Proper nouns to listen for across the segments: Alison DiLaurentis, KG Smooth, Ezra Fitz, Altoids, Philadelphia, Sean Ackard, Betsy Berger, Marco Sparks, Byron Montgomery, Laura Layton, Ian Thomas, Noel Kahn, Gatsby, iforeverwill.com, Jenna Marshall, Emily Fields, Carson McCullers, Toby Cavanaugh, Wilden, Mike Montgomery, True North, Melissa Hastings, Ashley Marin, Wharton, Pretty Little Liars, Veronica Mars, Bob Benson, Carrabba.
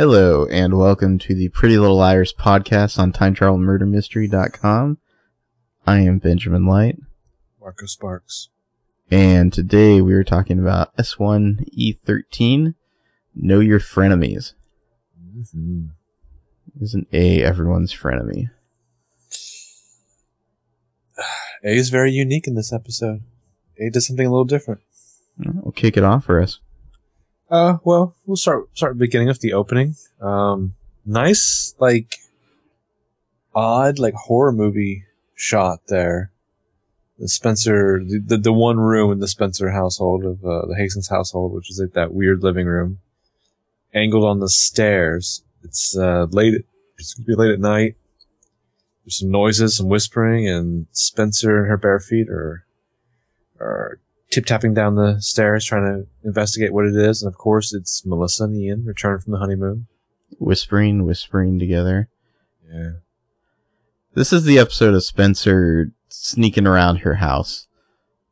Hello, and welcome to the Pretty Little Liars podcast on TimeTravelMurderMystery.com. I am Benjamin Light. Marco Sparks. And today we are talking about S1E13, Know Your Frenemies. Mm-hmm. Isn't A everyone's frenemy? A is very unique in this episode. A does something a little different. Well, kick it off for us. Well, we'll start with the beginning of the opening. Nice, like, odd, like, horror movie shot there. The Spencer, the one room in the Spencer household of, the Hastings household, which is like that weird living room. Angled on the stairs. It's, it's gonna be late at night. There's some noises, some whispering, and Spencer and her bare feet are tip-tapping down the stairs, trying to investigate what it is. And, of course, it's Melissa and Ian returning from the honeymoon. Whispering together. Yeah. This is the episode of Spencer sneaking around her house.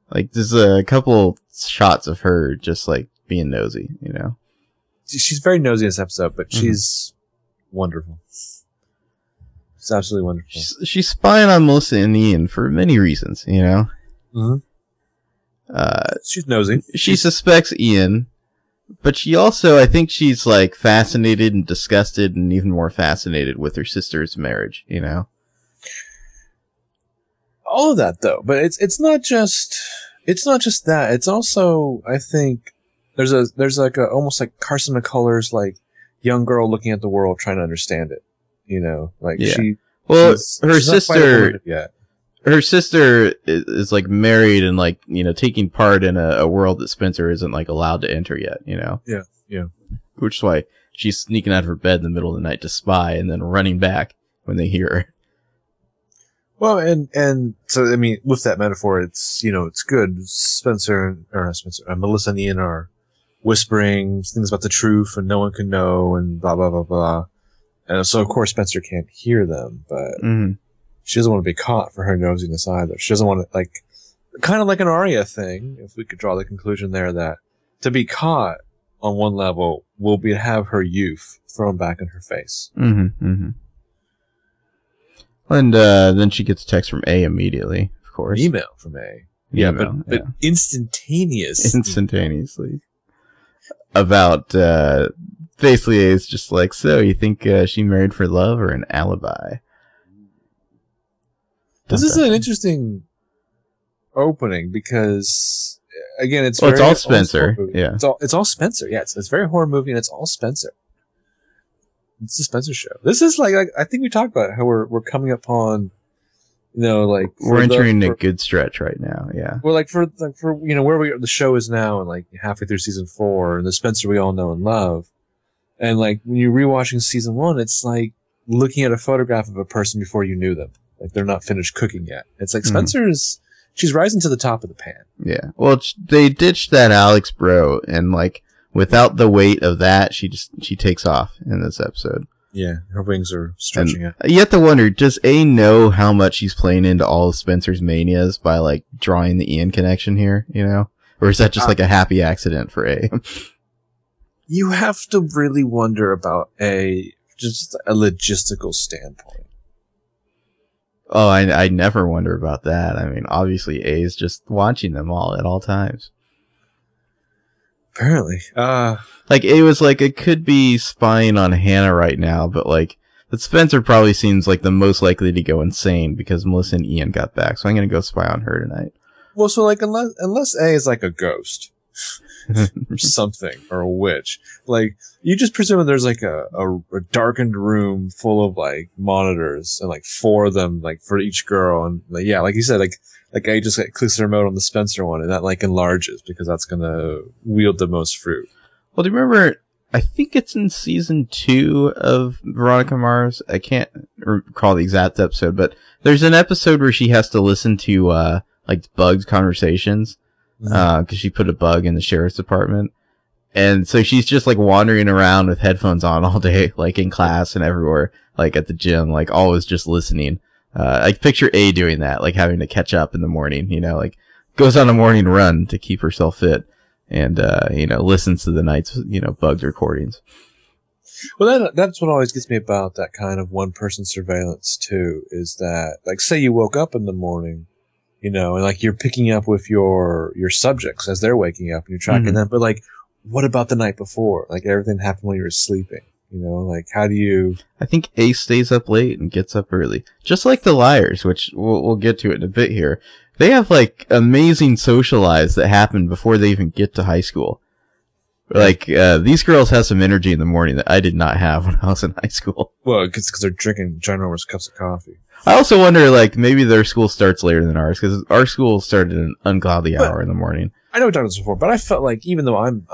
Like, there's a couple shots of her just, like, being nosy, you know? She's very nosy in this episode, but she's wonderful. She's absolutely wonderful. She's spying on Melissa and Ian for many reasons, you know? Mm-hmm. She's nosy. She suspects Ian, but she also, I think she's like fascinated and disgusted and even more fascinated with her sister's marriage, you know? All of that though, but it's not just that. It's also, I think there's like a, almost like Carson McCullers, like young girl looking at the world, trying to understand it, you know? Like yeah. Her sister is like married and like, you know, taking part in a world that Spencer isn't like allowed to enter yet, you know? Yeah, yeah. Which is why she's sneaking out of her bed in the middle of the night to spy and then running back when they hear her. Well, and so, I mean, with that metaphor, it's, you know, it's good. Melissa and Ian are whispering things about the truth and no one can know and blah, blah, blah, blah. And so, of course, Spencer can't hear them, but. Mm-hmm. She doesn't want to be caught for her nosiness either. She doesn't want to, like, kind of like an Aria thing, if we could draw the conclusion there, that to be caught on one level will be to have her youth thrown back in her face. Mm-hmm, mm-hmm. And then she gets a text from A immediately, of course. Email from A. Yeah, but instantaneously. About, basically A's just like, so you think she married for love or an alibi? This is an interesting opening because, again, it's all Spencer. Yeah, it's all Spencer. Yeah, it's very horror movie, and it's all Spencer. It's a Spencer show. This is like I think we talked about how we're coming upon, you know, like we're entering a good stretch right now. Yeah, we're like for you know where the show is now, and like halfway through season 4, and the Spencer we all know and love, and like when you're rewatching season 1, it's like looking at a photograph of a person before you knew them. Like, they're not finished cooking yet. It's like Spencer's... She's rising to the top of the pan. Yeah. Well, they ditched that Alex bro, and, like, without the weight of that, she takes off in this episode. Yeah, her wings are stretching out. You have to wonder, does A know how much she's playing into all of Spencer's manias by, like, drawing the Ian connection here, you know? Or is that just, like, a happy accident for A? You have to really wonder about A, just a logistical standpoint. Oh, I never wonder about that. I mean, obviously, A's just watching them all at all times. Apparently. Like, A was like, it could be spying on Hannah right now, but Spencer probably seems like the most likely to go insane because Melissa and Ian got back, so I'm going to go spy on her tonight. Well, so, like, unless A is like a ghost or something, or a witch, like, you just presume there's like a darkened room full of like monitors and like 4 of them, like for each girl, and like, yeah, like you said, like I just clicks the remote on the Spencer one, and that like enlarges because that's gonna wield the most fruit. Well, do you remember? I think it's in season 2 of Veronica Mars. I can't recall the exact episode, but there's an episode where she has to listen to like bugged conversations because she put a bug in the sheriff's department. And so she's just, like, wandering around with headphones on all day, like, in class and everywhere, like, at the gym, like, always just listening. I picture A doing that, like, having to catch up in the morning, you know, like, goes on a morning run to keep herself fit and, you know, listens to the night's, you know, bugged recordings. Well, that's what always gets me about that kind of one-person surveillance, too, is that, like, say you woke up in the morning, you know, and, like, you're picking up with your subjects as they're waking up and you're tracking them. But, like, what about the night before? Like, everything happened when you were sleeping, you know? Like, how do you... I think Ace stays up late and gets up early. Just like the Liars, which we'll get to it in a bit here. They have, like, amazing social lives that happen before they even get to high school. Like, these girls have some energy in the morning that I did not have when I was in high school. Well, it's because they're drinking ginormous cups of coffee. I also wonder, like, maybe their school starts later than ours, because our school started at an ungodly hour in the morning. I know we've done this before, but I felt like, even though I'm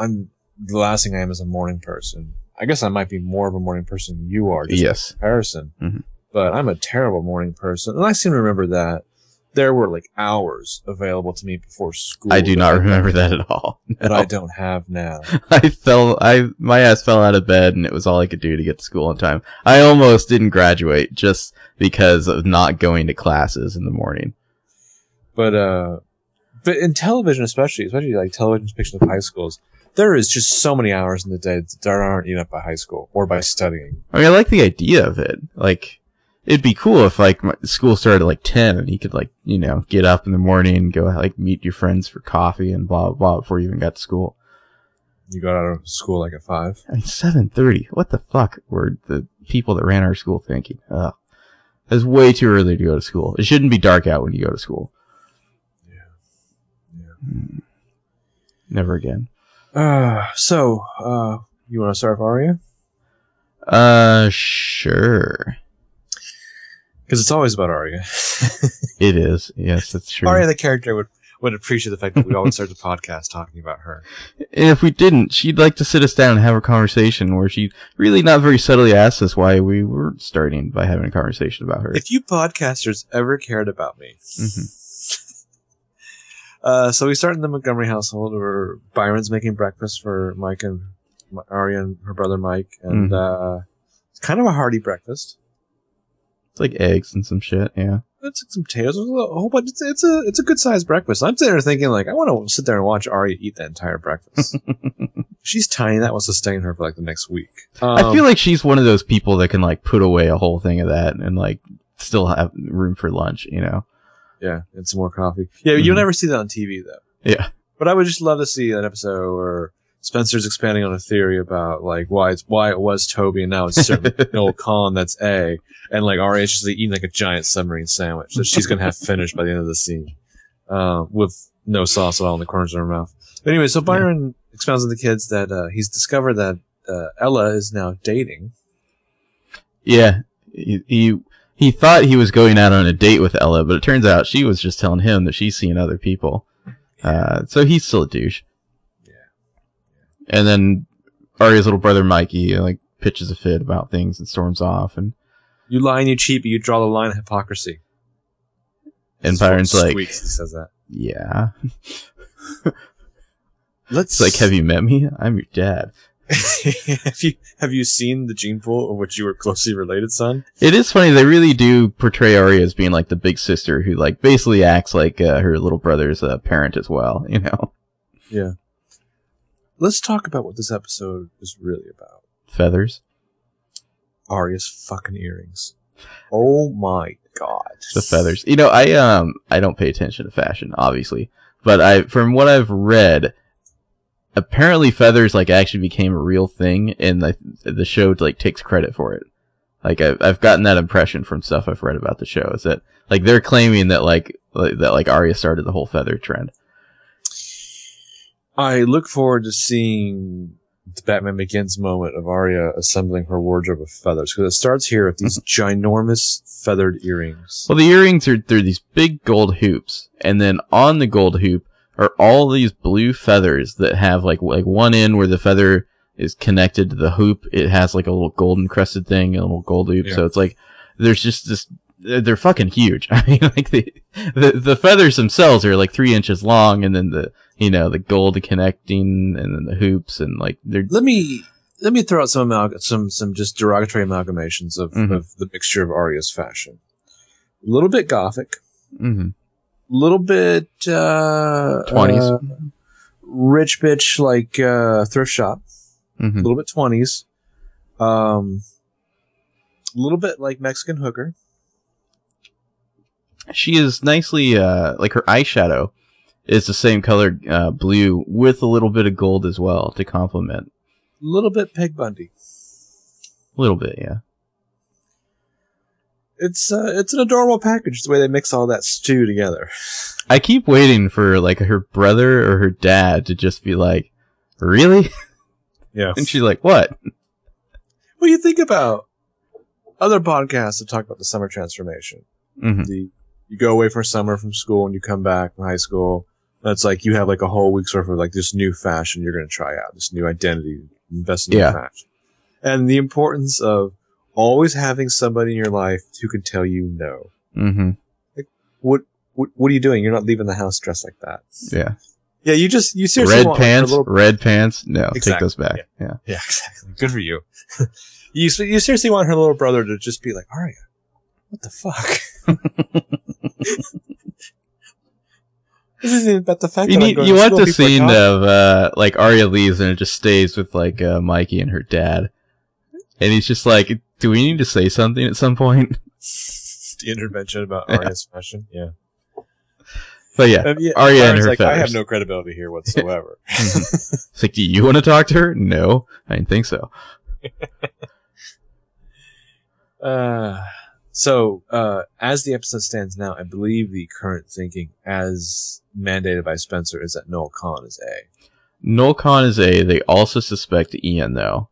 the last thing I am is a morning person, I guess I might be more of a morning person than you are, just in comparison. Mm-hmm. But I'm a terrible morning person, and I seem to remember that. There were, like, hours available to me before school. I do not remember that at all. No. That I don't have now. My ass fell out of bed, and it was all I could do to get to school on time. I almost didn't graduate just because of not going to classes in the morning. But in television especially like television depictions of high schools, there is just so many hours in the day that aren't eaten up by high school or by studying. I mean, I like the idea of it. Like... It'd be cool if, like, my school started at, like, 10 and you could, like, you know, get up in the morning and go, like, meet your friends for coffee and blah, blah, blah before you even got to school. You got out of school, like, at 5? I mean, 7:30. What the fuck were the people that ran our school thinking? Ugh. It was way too early to go to school. It shouldn't be dark out when you go to school. Yeah. Yeah. Never again. So, you want to start with Aria? Sure. Because it's always about Aria. It is. Yes, that's true. Aria, the character, would appreciate the fact that we always start the podcast talking about her. And if we didn't, she'd like to sit us down and have a conversation where she really not very subtly asks us why we were starting by having a conversation about her. If you podcasters ever cared about me. Mm-hmm. So we start in the Montgomery household where Byron's making breakfast for Mike and Aria and her brother Mike. And it's kind of a hearty breakfast. It's like eggs and some shit, yeah. It's like some potatoes. It's a good-sized breakfast. I'm sitting there thinking, like, I want to sit there and watch Aria eat that entire breakfast. She's tiny. That will sustain her for, like, the next week. I feel like she's one of those people that can, like, put away a whole thing of that and, like, still have room for lunch, you know? Yeah, and some more coffee. Yeah, you'll never see that on TV, though. Yeah. But I would just love to see an episode where Spencer's expanding on a theory about, like, why it was Toby and now it's Noel Kahn, that's A. And, like, Aria's just eating, like, a giant submarine sandwich that she's going to have finished by the end of the scene. With no sauce at all in the corners of her mouth. But anyway, so Byron expounds on the kids that he's discovered that Ella is now dating. Yeah. He thought he was going out on a date with Ella, but it turns out she was just telling him that she's seeing other people. So he's still a douche. And then Aria's little brother Mikey, like, pitches a fit about things and storms off. And you lie and you cheat, but you draw the line of hypocrisy. And Byron's like, he says that. Yeah. Let's like, have you met me? I'm your dad. Have you seen the gene pool of which you were closely related, son? It is funny. They really do portray Aria as being like the big sister who, like, basically acts like her little brother's parent as well. You know? Yeah. Let's talk about what this episode is really about. Feathers. Aria's fucking earrings. Oh my god. The feathers. You know, I don't pay attention to fashion, obviously. But from what I've read, apparently feathers, like, actually became a real thing, and the show, like, takes credit for it. Like, I've gotten that impression from stuff I've read about the show, is that, like, they're claiming that, like Aria started the whole feather trend. I look forward to seeing the Batman Begins moment of Aria assembling her wardrobe of feathers, because it starts here with these ginormous feathered earrings. Well, the earrings are through these big gold hoops, and then on the gold hoop are all these blue feathers that have, like one end where the feather is connected to the hoop. It has, like, a little gold encrusted thing and a little gold hoop. Yeah. So it's like there's just this. They're fucking huge. I mean, like, the feathers themselves are, like, 3 inches long, and then the, you know, the gold connecting, and then the hoops, and, like, they're... Let me throw out some just derogatory amalgamations of the mixture of Aria's fashion. A little bit gothic. Mm-hmm. A little bit, 20s. Rich bitch, like, thrift shop. Mm-hmm. A little bit 20s. A little bit like Mexican Hooker. She is nicely, like her eyeshadow is the same color, blue, with a little bit of gold as well to complement. A little bit Peg Bundy. A little bit, yeah. It's an adorable package, the way they mix all that stew together. I keep waiting for, like, her brother or her dad to just be like, really? Yeah. And she's like, what? What do you think about other podcasts that talk about the summer transformation? Mm-hmm. You go away for summer from school and you come back from high school. And it's like you have like a whole week's worth of like this new fashion you're going to try out, this new identity, invest in new fashion. And the importance of always having somebody in your life who can tell you no. Mm-hmm. Like, what are you doing? You're not leaving the house dressed like that. Yeah. Yeah, you seriously red want pants, like, red pants. No, exactly. Take those back. Yeah. Yeah, exactly. Good for you. You seriously want her little brother to just be like, Aria, what the fuck? This isn't about the fact you want the scene of like Aria leaves and it just stays with like Mikey and her dad, and he's just like, "Do we need to say something at some point?" The intervention about Aria's fashion, yeah. But yeah, Aria and her like, feathers. I have no credibility here whatsoever. It's like, do you want to talk to her? No, I didn't think so. So, as the episode stands now, I believe the current thinking, as mandated by Spencer, is that Noel Kahn is A. Noel Kahn is A. They also suspect Ian, though,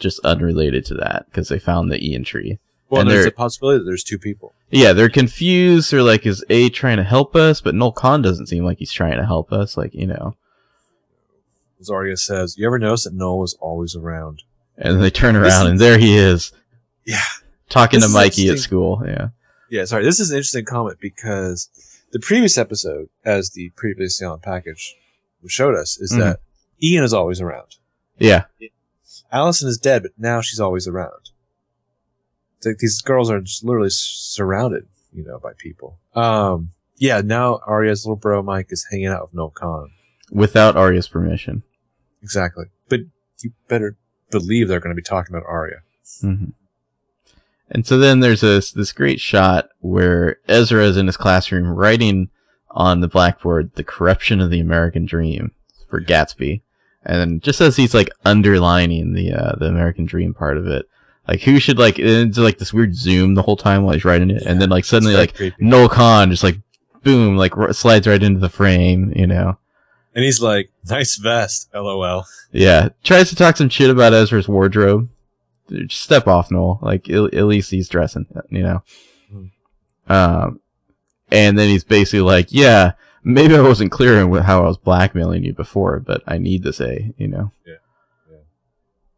just unrelated to that, because they found the Ian tree. Well, and there's a possibility that there's two people. Yeah, they're confused. They're like, is A trying to help us? But Noel Kahn doesn't seem like he's trying to help us. Like, you know. As Aria says, you ever notice that Noel was always around? And they turn around, and there he is. Yeah. Talking to Mikey at school, yeah. Yeah, sorry. This is an interesting comment because the previous episode, as the previously on package showed us, is that Ian is always around. Yeah. Allison is dead, but now she's always around. It's like these girls are just literally surrounded, you know, by people. Yeah, now Aria's little bro Mike is hanging out with Noel Kahn. Without Aria's permission. Exactly. But you better believe they're going to be talking about Aria. Mm-hmm. And so then there's this great shot where Ezra is in his classroom writing on the blackboard the corruption of the American dream for Gatsby. And then just as he's like underlining the American dream part of it, like who should like into like this weird zoom the whole time while he's writing it. Yeah, and then like suddenly like creepy. Noel Kahn just like boom, like slides right into the frame, you know. And he's like, nice vest, LOL. Yeah. Tries to talk some shit about Ezra's wardrobe. Just step off, Noel. Like, at least he's dressing, you know. And then he's basically like, yeah, maybe I wasn't clear on how I was blackmailing you before, but I need this A, you know. Yeah.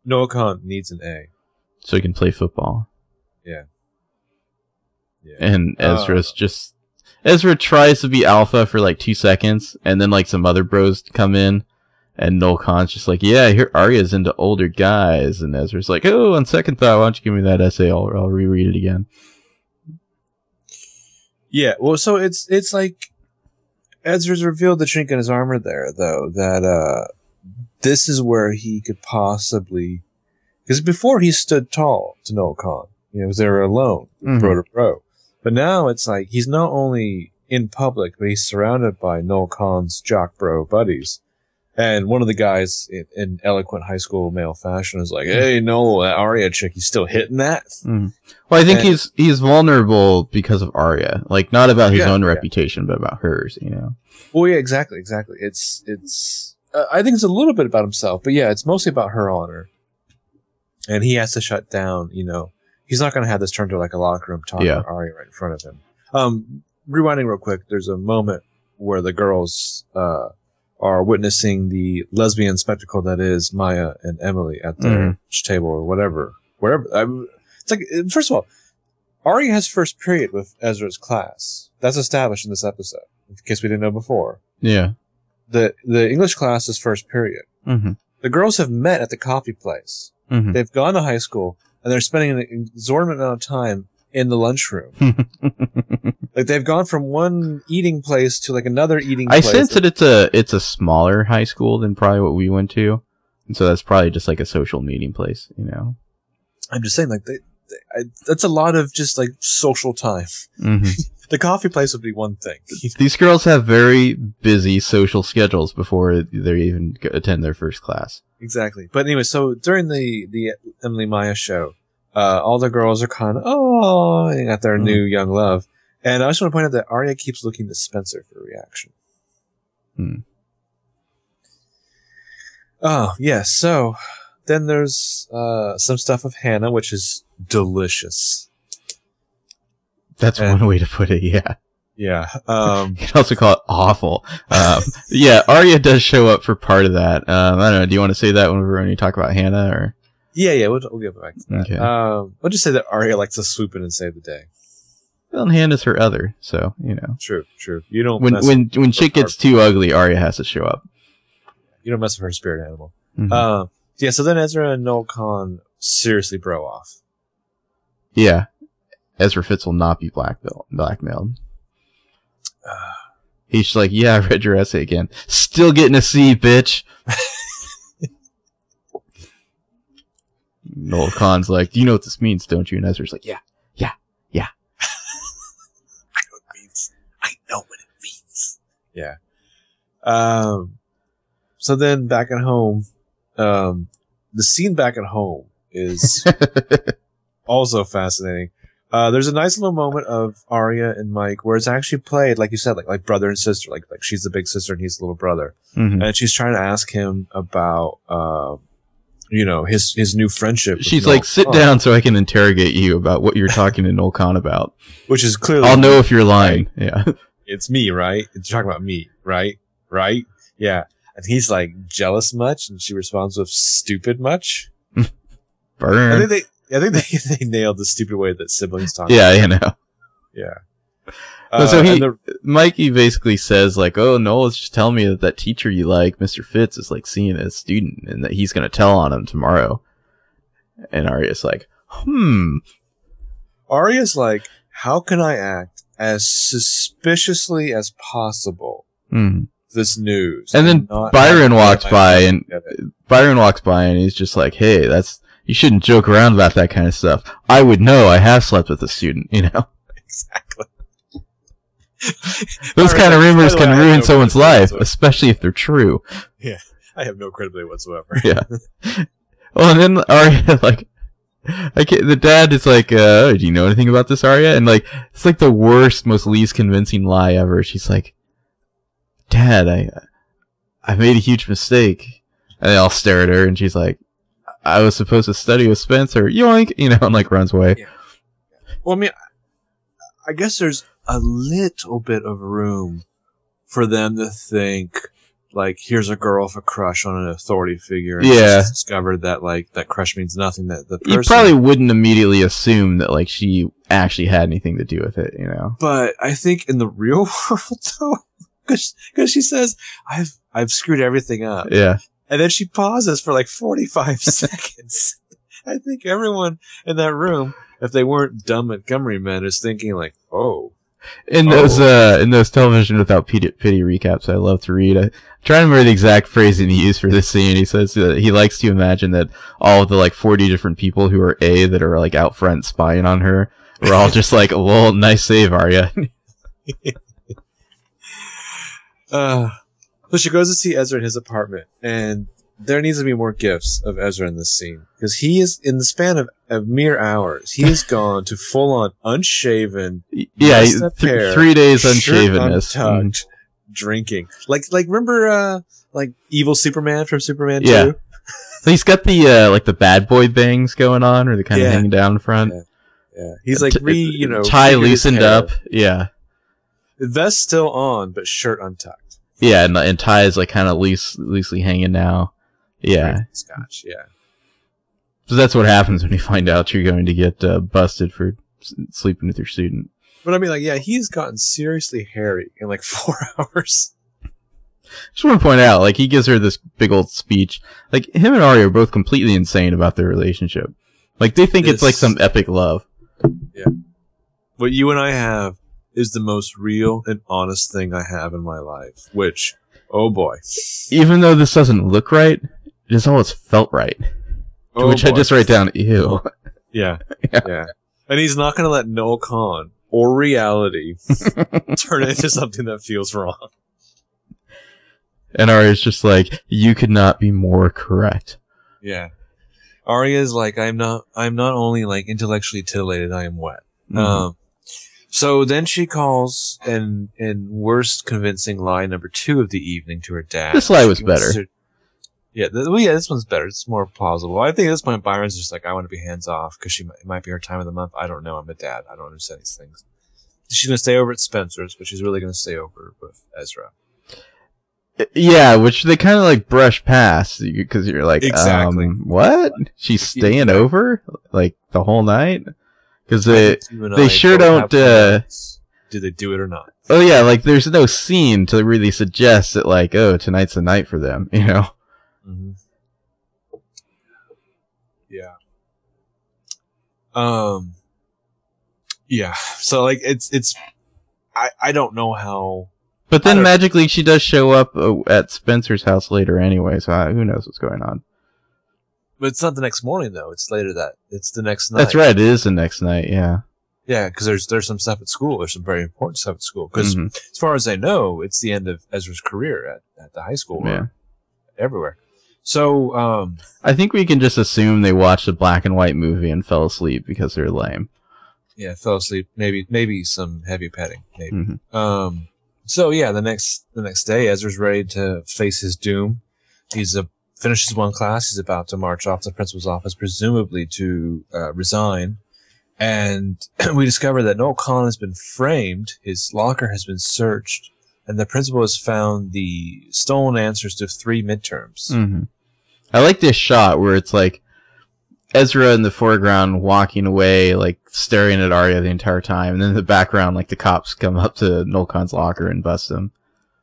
Noel Kahn needs an A. So he can play football. Yeah. And Ezra tries to be alpha for like 2 seconds, and then like some other bros come in. And Noel Kahn's just like, yeah, here Aria's into older guys. And Ezra's like, oh, on second thought, why don't you give me that essay? I'll reread it again. Yeah, well, so it's like Ezra's revealed the chink in his armor there, though, that this is where he could possibly... Because before he stood tall to Noel Kahn, you know, because they were alone, bro to bro. But now it's like he's not only in public, but he's surrounded by Noel Kahn's jock bro buddies. And one of the guys in eloquent high school male fashion is like, hey, Noel, that Aria chick, you still hitting that? Mm. Well, I think he's vulnerable because of Aria. Like, not about his own reputation, but about hers, you know? Well, yeah, exactly. It's I think it's a little bit about himself, but yeah, it's mostly about her honor. And he has to shut down, you know. He's not going to have this turned to like a locker room talk with Aria right in front of him. Rewinding real quick, there's a moment where the girls, are witnessing the lesbian spectacle that is Maya and Emily at their table or whatever. Wherever. It's like, first of all, Aria has first period with Ezra's class. That's established in this episode, in case we didn't know before. Yeah. The English class is first period. Mm-hmm. The girls have met at the coffee place. Mm-hmm. They've gone to high school, and they're spending an exorbitant amount of time in the lunchroom. Like they've gone from one eating place to like another eating place. I sense that it's a smaller high school than probably what we went to. And so that's probably just like a social meeting place, you know. I'm just saying, like, that's a lot of just, like, social time. Mm-hmm. The coffee place would be one thing. These girls have very busy social schedules before they even attend their first class. Exactly. But anyway, so during the Emily Maya show, all the girls are kind of, oh, they got their new young love. And I just want to point out that Aria keeps looking to Spencer for a reaction. Hmm. Oh, yeah. So then there's some stuff of Hannah, which is delicious. That's one way to put it, yeah. Yeah. You can also call it awful. Yeah, Aria does show up for part of that. I don't know. Do you want to say that when you talk about Hannah? Or? Yeah, we'll get back to that. Okay. We'll just say that Aria likes to swoop in and save the day. Well, and Hannah's her other, so, you know. True. You don't when chick gets too ugly, Aria has to show up. You don't mess with her spirit animal. Mm-hmm. Yeah, so then Ezra and Noel Kahn seriously bro off. Yeah. Ezra Fitz will not be blackmailed. He's just like, yeah, I read your essay again. Still getting a C, bitch. Noel Kahn's like, do you know what this means, don't you? And Ezra's like, yeah. I know what it means. Yeah. So then back at home, the scene back at home is also fascinating. There's a nice little moment of Aria and Mike where it's actually played, like you said, like brother and sister, like she's the big sister and he's the little brother. Mm-hmm. And she's trying to ask him about, you know, his new friendship. She's like, sit down so I can interrogate you about what you're talking to Noel Kahn about. Which is clearly. I'll know if you're lying. Right? Yeah. It's me, right? You're talking about me, right? Right? Yeah. And he's like, jealous much? And she responds with, stupid much? Burn. I think they nailed the stupid way that siblings talk. Yeah, you know. Yeah. So Mikey basically says, like, oh, Noel's just telling me that teacher you like, Mr. Fitz, is, like, seeing a student and that he's going to tell on him tomorrow. And Aria's like, Aria's like, how can I act as suspiciously as possible? Mm-hmm. This news. And then Byron walks by and he's just like, hey, you shouldn't joke around about that kind of stuff. I would know. I have slept with a student, you know? Exactly. Those kind of rumors can ruin someone's life, especially if they're true. Yeah. I have no credibility whatsoever. Yeah. Well, and then Aria, like, the dad is like, do you know anything about this, Aria? And, like, it's like the worst, most least convincing lie ever. She's like, Dad, I made a huge mistake. And they all stare at her, and she's like, I was supposed to study with Spencer. Yoink! You know, and, like, runs away. Yeah. Well, I mean, I guess there's a little bit of room for them to think, like, here's a girl with a crush on an authority figure. And yeah. She's discovered that, like, that crush means nothing. That the person... You probably wouldn't immediately assume that, like, she actually had anything to do with it, you know? But I think in the real world, though... Because she says, I've screwed everything up. Yeah. And then she pauses for like 45 seconds. I think everyone in that room, if they weren't dumb Montgomery men, is thinking like, oh. In those Television Without Pity recaps I love to read, I'm trying to remember the exact phrasing he used for this scene. He says that he likes to imagine that all of the like 40 different people who are that are like out front spying on her were all just like, well, nice save, Aria. So she goes to see Ezra in his apartment, and there needs to be more gifts of Ezra in this scene. Because he is, in the span of mere hours, he has gone to full-on unshaven, 3 days unshadenness, drinking. Like remember, like, evil Superman from Superman II? Yeah. So he's got the, like, the bad boy bangs going on, or the kind of hanging down in front. Yeah. He's like, tie loosened up. Yeah. Vest still on, but shirt untucked. Yeah, and tie is like kind of loosely hanging now. Yeah. Scotch, yeah. So that's what happens when you find out you're going to get busted for sleeping with your student. But I mean, like, yeah, he's gotten seriously hairy in like 4 hours. Just want to point out, like, he gives her this big old speech. Like, him and Aria are both completely insane about their relationship. Like, they think it's like some epic love. Yeah. What you and I have is the most real and honest thing I have in my life, which, oh boy. Even though this doesn't look right, it has always felt right. I just write down, ew. Yeah. And he's not going to let Noel Kahn or reality turn it into something that feels wrong. And Aria's just like, you could not be more correct. Yeah. Aria's like, I'm not only like intellectually titillated, I am wet. Mm-hmm. So then she calls in worst convincing lie number 2 of the evening to her dad. This lie was better. This one's better. It's more plausible. I think at this point Byron's just like, I want to be hands off because it might be her time of the month. I don't know. I'm a dad. I don't understand these things. She's going to stay over at Spencer's, but she's really going to stay over with Ezra. Yeah, which they kind of like brush past because you're like, exactly. What? She's staying over like the whole night? Because they sure don't. Do they do it or not? Oh yeah, like there's no scene to really suggest that like, oh, tonight's the night for them, you know? Mm-hmm. Yeah. Yeah. So like it's I don't know how. But then magically she does show up at Spencer's house later anyway, so who knows what's going on. But it's not the next morning though. It's later that. It's the next night. That's right. It is the next night. Yeah. Yeah, because there's some stuff at school. There's some very important stuff at school. Because as far as I know, it's the end of Ezra's career at the high school. Yeah. Everywhere. So I think we can just assume they watched a black and white movie and fell asleep because they're lame. Yeah, fell asleep. Maybe some heavy petting. Maybe. Mm-hmm. So yeah, the next day, Ezra's ready to face his doom. He's finishes one class. He's about to march off to the principal's office, presumably to resign. And we discover that Noel Kahn has been framed. His locker has been searched. And the principal has found the stolen answers to 3 midterms. Mm-hmm. I like this shot where it's like Ezra in the foreground walking away, like staring at Aria the entire time. And then in the background, like the cops come up to Noel Kahn's locker and bust him.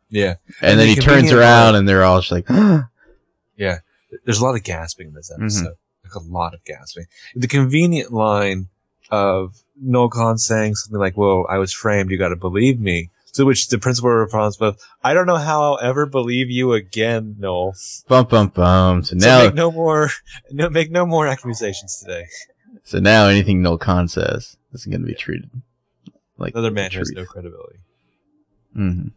Yeah. And then he turns around and they're all just like, yeah. There's a lot of gasping in this episode. Mm-hmm. Like a lot of gasping. The convenient line of Noel Kahn saying something like, whoa, I was framed. You got to believe me. To which the principal responds with, I don't know how I'll ever believe you again, Noel. Bum, bum, bum. So now make no more accusations today. So now anything Noel Kahn says isn't going to be treated like another man who has no credibility. Mm-hmm.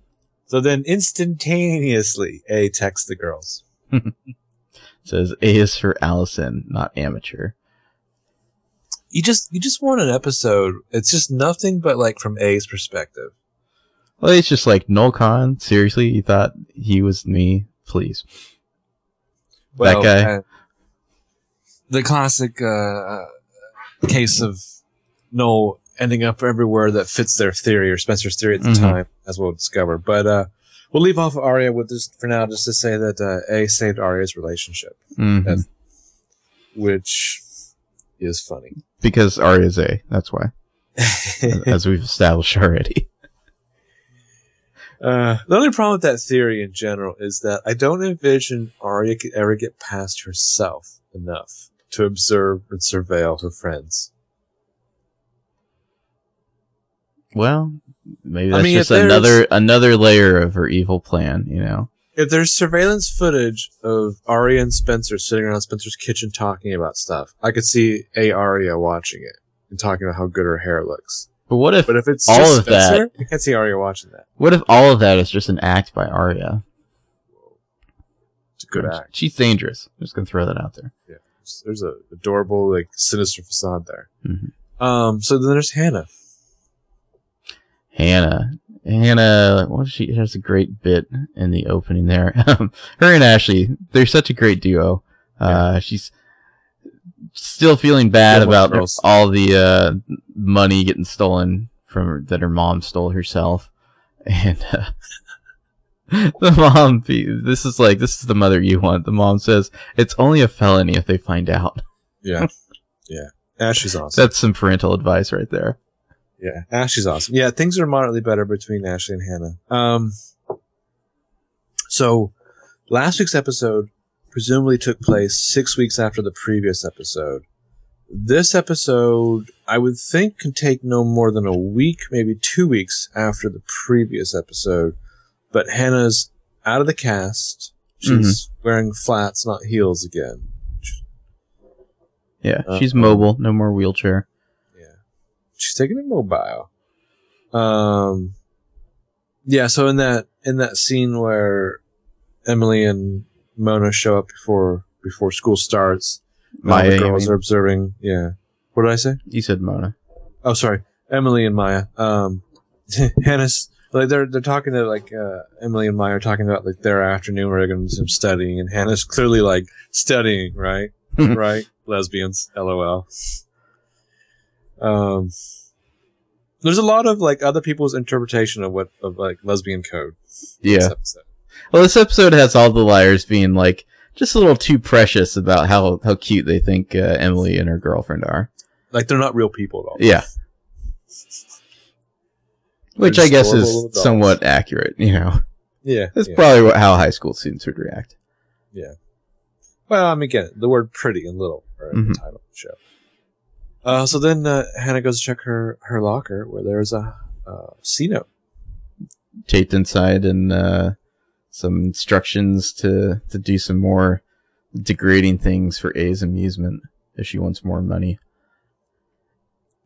So then instantaneously, A texts the girls. Says, A is for Allison, not amateur. You just want an episode. It's just nothing but like from A's perspective. Well, it's just like, Noel Kahn, seriously, you thought he was me? Please. Well, that guy. The classic case of Noel ending up everywhere that fits their theory, or Spencer's theory at the time, as we'll discover. But we'll leave off Aria with this for now, just to say that A saved Aria's relationship. Mm-hmm. Which is funny. Because Aria's A, that's why. As we've established already. The only problem with that theory in general is that I don't envision Aria could ever get past herself enough to observe and surveil her friends. Well, maybe that's just another layer of her evil plan, you know? If there's surveillance footage of Aria and Spencer sitting around Spencer's kitchen talking about stuff, I could see Aria watching it and talking about how good her hair looks. But what if, it's all just of Spencer, that? I can't see Aria watching that. What if all of that is just an act by Aria? It's a good act. She's dangerous. I'm just gonna throw that out there. Yeah, there's an adorable, like, sinister facade there. Mm-hmm. So then there's Hannah. Hannah. Well, she has a great bit in the opening there. Her and Ashley, they're such a great duo. She's still feeling bad about all the money getting stolen that her mom stole herself, and the mom. This is the mother you want. The mom says it's only a felony if they find out. Yeah. Ashley's awesome. That's some parental advice right there. Yeah, Ashley's awesome. Yeah, things are moderately better between Ashley and Hannah. So last week's episode presumably took place 6 weeks after the previous episode. This episode, I would think, can take no more than a week, maybe 2 weeks after the previous episode. But Hannah's out of the cast. She's wearing flats, not heels again. Yeah, she's mobile. No more wheelchair. Yeah, she's taking it mobile. Yeah. So in that scene where Emily and Mona show up before school starts, Maya, the girls are observing. Yeah. What did I say? You said Mona. Oh, sorry. Emily and Maya. Hannah's like they're talking to like Emily and Maya are talking about like their afternoon where they're going to be studying, and Hannah's clearly like studying, right? Right? Lesbians, LOL. There's a lot of like other people's interpretation of like lesbian code. Yeah. This episode has all the liars being like just a little too precious about how cute they think Emily and her girlfriend are. Like they're not real people at all. Yeah. Which I guess is somewhat accurate, you know. Yeah. That's probably how high school students would react. Yeah. Well, I mean, again, the word pretty and little are in the title of the show. So then Hannah goes to check her locker where there's a C-note. Taped inside and some instructions to do some more degrading things for A's amusement if she wants more money.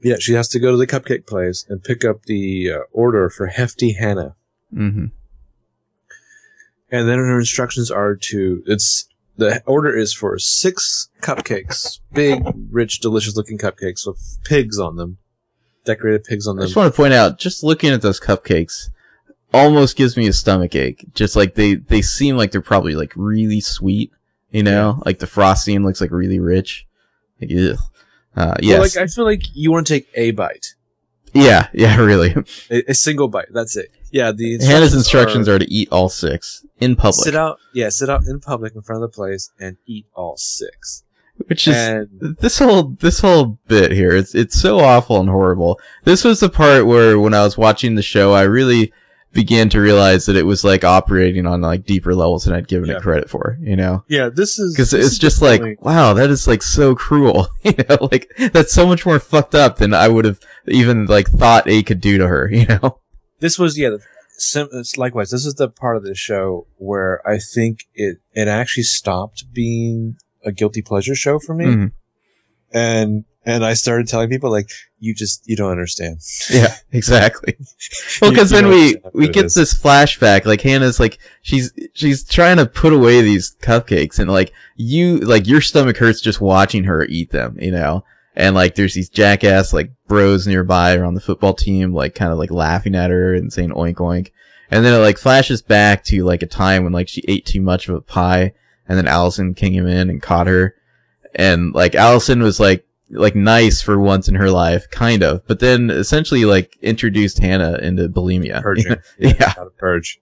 Yeah, she has to go to the cupcake place and pick up the order for Hefty Hannah. Mm-hmm. And then her instructions are the order is for 6 cupcakes, big, rich, delicious-looking cupcakes with pigs on them, decorated pigs on them. I just want to point out, just looking at those cupcakes almost gives me a stomachache. Just like they seem like they're probably like really sweet, you know, like the frosting looks like really rich. Like, ugh. Yes. Well, like, I feel like you want to take a bite. Yeah, really. A single bite, that's it. Yeah, Hannah's instructions are to eat all 6 in public. Sit out in public in front of the place and eat all 6. Which is this whole bit here. It's so awful and horrible. This was the part where when I was watching the show, I really began to realize that it was like operating on like deeper levels than I'd given it credit for, you know? Yeah, this is because it's just definitely... like, wow, that is like so cruel, you know? Like that's so much more fucked up than I would have even like thought A could do to her, you know? This was likewise. This is the part of the show where I think it actually stopped being a guilty pleasure show for me, and I started telling people like, you don't understand. Yeah, exactly. Well, because then we get this flashback. Like Hannah's like she's trying to put away these cupcakes, and like your stomach hurts just watching her eat them, you know. And like there's these jackass like bros nearby around the football team, like kind of like laughing at her and saying oink oink. And then it like flashes back to like a time when like she ate too much of a pie, and then Allison came in and caught her. And like Allison was like nice for once in her life, kind of, but then essentially like introduced Hannah into bulimia. Purging. Yeah. Out of purge.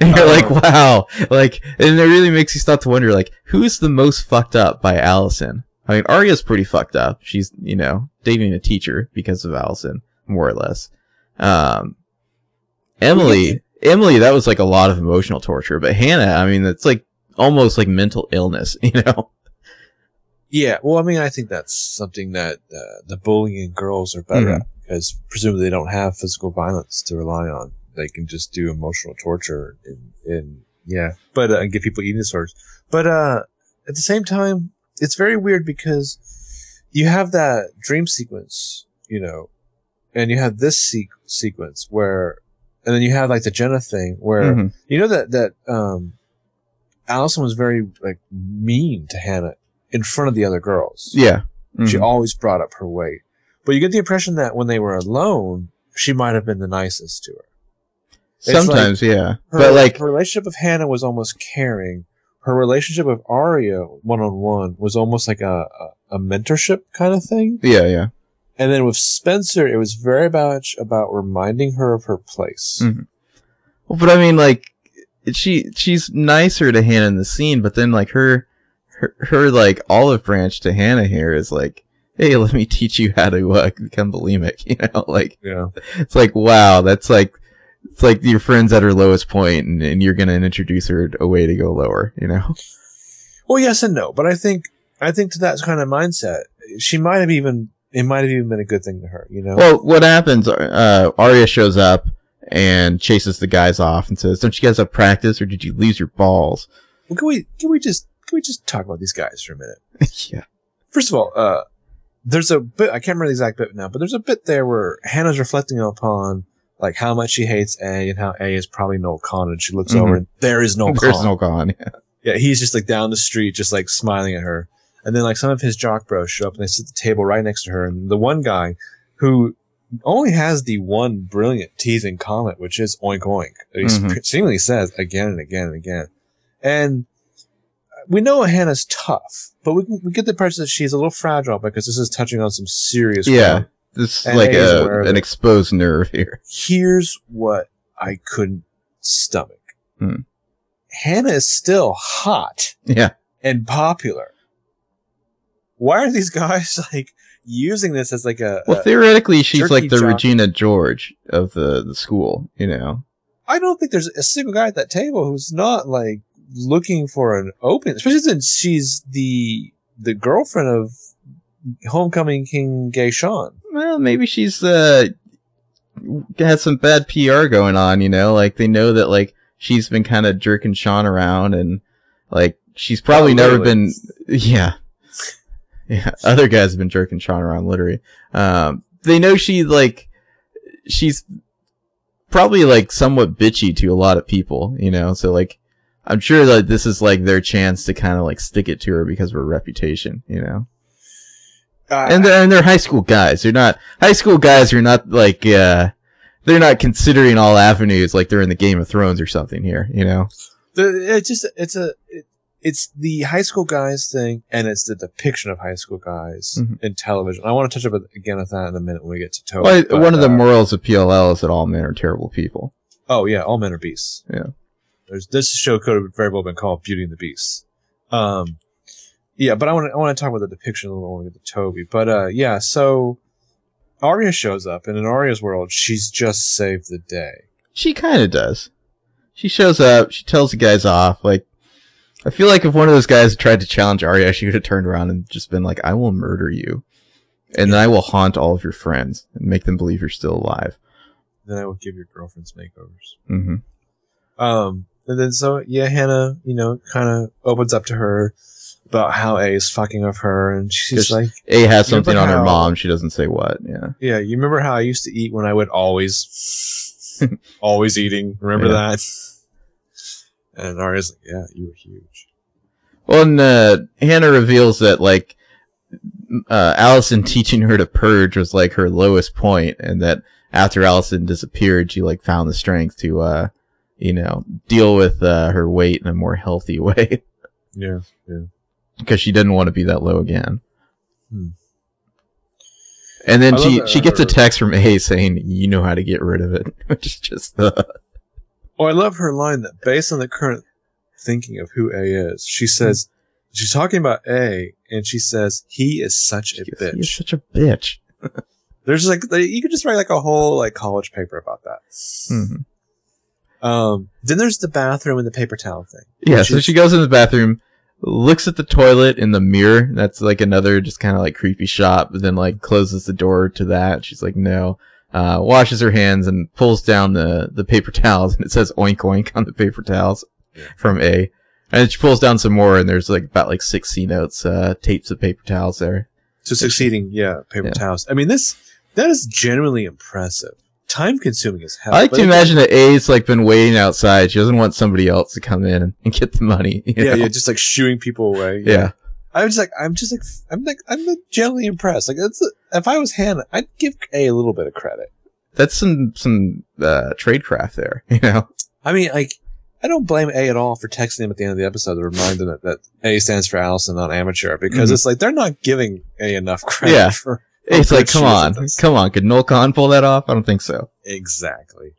And you're like, wow. Like, and it really makes you stop to wonder, like, who's the most fucked up by Allison? I mean, Aria's pretty fucked up. She's, you know, dating a teacher because of Allison, more or less. Emily, that was like a lot of emotional torture. But Hannah, I mean, it's like almost like mental illness, you know? Yeah. Well, I mean, I think that's something that the bullying girls are better at because presumably they don't have physical violence to rely on. They can just do emotional torture and get people eating disorders. But at the same time, it's very weird because you have that dream sequence, you know, and you have this sequence where, and then you have like the Jenna thing where, you know, that Allison was very like mean to Hannah in front of the other girls. Yeah. Mm-hmm. She always brought up her weight, but you get the impression that when they were alone, she might've been the nicest to her. Sometimes. Like, yeah. But like her relationship with Hannah was almost caring. Her relationship with Aria one-on-one was almost like a mentorship kind of thing. Yeah, yeah. And then with Spencer, it was very much about reminding her of her place. Mm-hmm. Well, but I mean, like, she's nicer to Hannah in the scene, but then, like, her like, olive branch to Hannah here is like, hey, let me teach you how to become bulimic, you know? Like, yeah. It's like, wow, that's like... It's like your friend's at her lowest point, and you're going to introduce her a way to go lower, you know? Well, yes and no, but I think to that kind of mindset, it might have even been a good thing to her, you know? Well, what happens, Aria shows up and chases the guys off and says, don't you guys have practice, or did you lose your balls? Well, can we just talk about these guys for a minute? Yeah. First of all, there's a bit, I can't remember the exact bit now, but there's a bit there where Hannah's reflecting upon like how much she hates A and how A is probably Noel Kahn, and she looks over and there is Noel Kahn. There's Noel Kahn, yeah. He's just like down the street, just like smiling at her. And then like some of his jock bros show up and they sit at the table right next to her. And the one guy who only has the one brilliant teasing comment, which is oink oink. He seemingly says again and again and again. And we know Hannah's tough, but we get the impression that she's a little fragile because this is touching on some serious crime. This is like an exposed nerve here. Here's what I couldn't stomach. Hannah is still hot and popular. Why are these guys like using this as like a... Well, theoretically, she's like the Regina George of the school, you know? I don't think there's a single guy at that table who's not like looking for an opening, especially since she's the girlfriend of Homecoming King Gayshawn. Well, maybe she's had some bad PR going on, you know? Like, they know that like she's been kind of jerking Sean around, and like she's probably never been... Yeah, other guys have been jerking Sean around, literally. They know she's probably like somewhat bitchy to a lot of people, you know? So like, I'm sure that this is like their chance to kind of like stick it to her because of her reputation, you know? And they're high school guys. They're not considering all avenues like they're in the Game of Thrones or something here, you know? It's the high school guys thing, and it's the depiction of high school guys in television. I want to touch up again on that in a minute when we get to Toby. Well, one of the morals of PLL is that all men are terrible people. Oh, yeah. All men are beasts. Yeah. This show could have very well been called Beauty and the Beast. Yeah, but I want to talk about the depiction a little when we get to Toby. But, yeah, so Aria shows up, and in Aria's world, she's just saved the day. She kind of does. She shows up. She tells the guys off, like, I feel like if one of those guys tried to challenge Aria, she would have turned around and just been like, I will murder you. And then I will haunt all of your friends and make them believe you're still alive. Then I will give your girlfriends makeovers. And then so, yeah, Hannah, you know, kind of opens up to her about how A is fucking of her. And she's like... A has something on her mom. She doesn't say what. Yeah. Yeah. You remember how I used to eat when I would always eating. Remember that? And Aria's like, yeah, you were huge. Well, and Hannah reveals that, like, Allison teaching her to purge was, like, her lowest point, and that after Allison disappeared, she, like, found the strength to, you know, deal with her weight in a more healthy way. Yeah, yeah. Because she didn't want to be that low again. And then she gets a text from A saying, you know how to get rid of it, which is just the... Oh, I love her line that based on the current thinking of who A is, she says, she's talking about A, and she says, he is such a bitch. He is such a bitch. There's like, you could just write like a whole like college paper about that. Then there's the bathroom and the paper towel thing. Yeah, so she goes in the bathroom, looks at the toilet in the mirror. That's like another just kind of like creepy shot, but then like closes the door to that. She's like, no. Washes her hands and pulls down the paper towels, and it says oink oink on the paper towels from A. And she pulls down some more, and there's like about like 6 C-notes, tapes of paper towels there. So succeeding, paper towels. I mean, that is genuinely impressive. Time consuming as hell. I like to imagine that A's like been waiting outside. She doesn't want somebody else to come in and get the money. Yeah, just like shooing people away. Yeah. I'm genuinely impressed. Like, if I was Hannah, I'd give A a little bit of credit. That's some tradecraft there, you know? I mean, like, I don't blame A at all for texting him at the end of the episode to remind him that A stands for Allison, not amateur, because it's like, they're not giving A enough credit for... It's like, come on, could Noel Kahn pull that off? I don't think so. Exactly.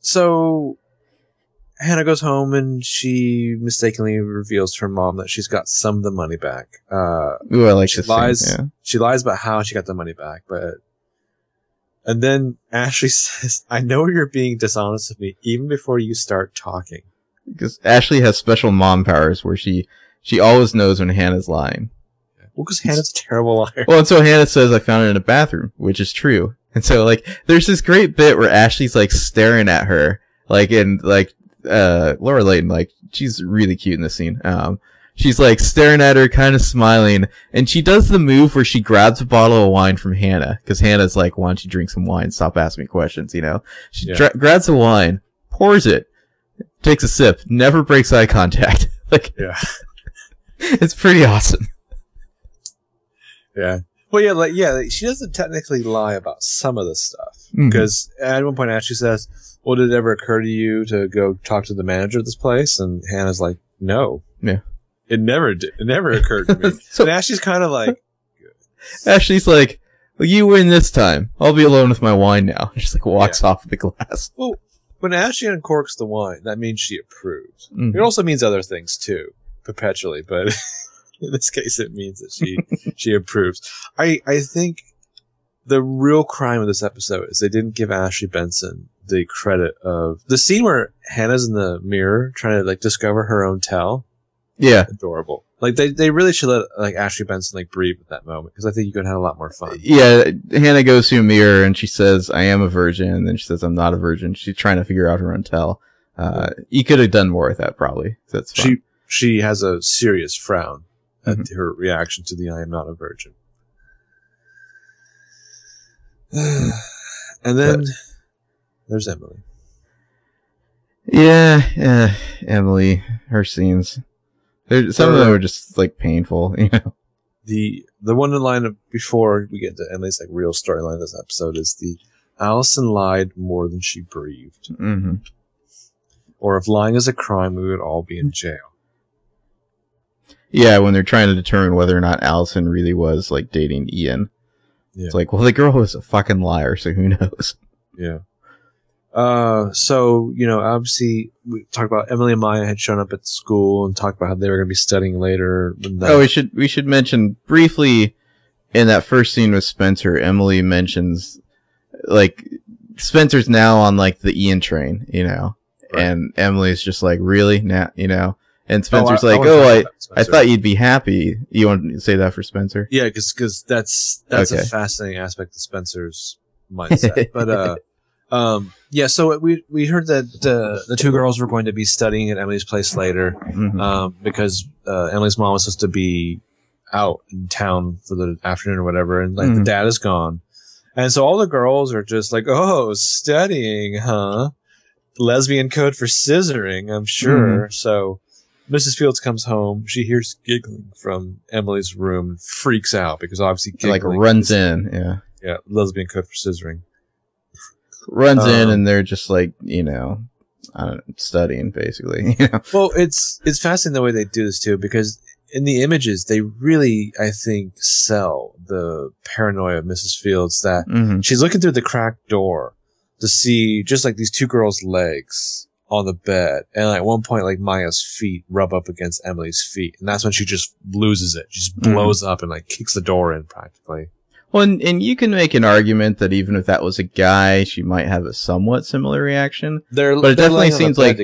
So... Hannah goes home, and she mistakenly reveals to her mom that she's got some of the money back. I like this scene, yeah. She lies about how she got the money back, and then Ashley says, I know you're being dishonest with me even before you start talking. Because Ashley has special mom powers where she always knows when Hannah's lying. Well, because Hannah's a terrible liar. Well, and so Hannah says, I found it in a bathroom, which is true. And so, like, there's this great bit where Ashley's, like, staring at her, like, in, like, Laura Layton, like, she's really cute in this scene. She's like staring at her, kind of smiling, and she does the move where she grabs a bottle of wine from Hannah, because Hannah's like, why don't you drink some wine? Stop asking me questions, you know? She grabs the wine, pours it, takes a sip, never breaks eye contact. Like, yeah. It's pretty awesome. Yeah. Well, yeah, she doesn't technically lie about some of the stuff, because at one point Ashley says, well, did it ever occur to you to go talk to the manager of this place? And Hannah's like, no. Yeah. It never did. It never occurred to me. So, and Ashley's kind of like... Ashley's like, well, you win this time. I'll be alone with my wine now. And she's like, walks off with the glass. Well, when Ashley uncorks the wine, that means she approves. Mm-hmm. It also means other things, too, perpetually. But in this case, it means that she approves. I think the real crime of this episode is they didn't give Ashley Benson the credit of... The scene where Hannah's in the mirror trying to like discover her own tell... Yeah. Adorable. Like, they really should let, like, Ashley Benson, like, breathe at that moment, because I think you could have had a lot more fun. Yeah, Hannah goes to a mirror, and she says, I am a virgin, and then she says, I'm not a virgin. She's trying to figure out her own tell. You could have done more with that, probably. That's fun. She has a serious frown at her reaction to the I am not a virgin. And then, there's Emily. Yeah, Emily, her scenes... Some of them were just like painful, you know. The one line before we get to Emily's like real storyline of this episode is the Allison lied more than she breathed. Mm-hmm. Or if lying is a crime, we would all be in jail. Yeah, when they're trying to determine whether or not Allison really was like dating Ian. Yeah. It's like, well, the girl was a fucking liar, so who knows? Yeah. So, you know, obviously we talked about Emily and Maya had shown up at school and talked about how they were going to be studying later. Oh, we should mention briefly in that first scene with Spencer, Emily mentions like Spencer's now on like the Ian train, you know, right. And Emily's just like, really? Nah, you know, and Spencer's I thought you'd be happy. You want to say that for Spencer? Yeah. Cause that's a fascinating aspect of Spencer's mindset. But, yeah, so we heard that the two girls were going to be studying at Emily's place later, because Emily's mom was supposed to be out in town for the afternoon or whatever, and like the dad is gone, and so all the girls are just like, "Oh, studying, huh? Lesbian code for scissoring, I'm sure." So Mrs. Fields comes home. She hears giggling from Emily's room, and freaks out because obviously giggling like runs in, yeah, lesbian code for scissoring. Runs in and they're just like, you know, I don't know, studying basically. You know? Well, it's fascinating the way they do this too, because in the images they really, I think, sell the paranoia of Mrs. Fields that she's looking through the cracked door to see just like these two girls' legs on the bed, and at one point like Maya's feet rub up against Emily's feet, and that's when she just loses it. She just blows up and like kicks the door in practically. Well, and you can make an argument that even if that was a guy, she might have a somewhat similar reaction. But it definitely seems like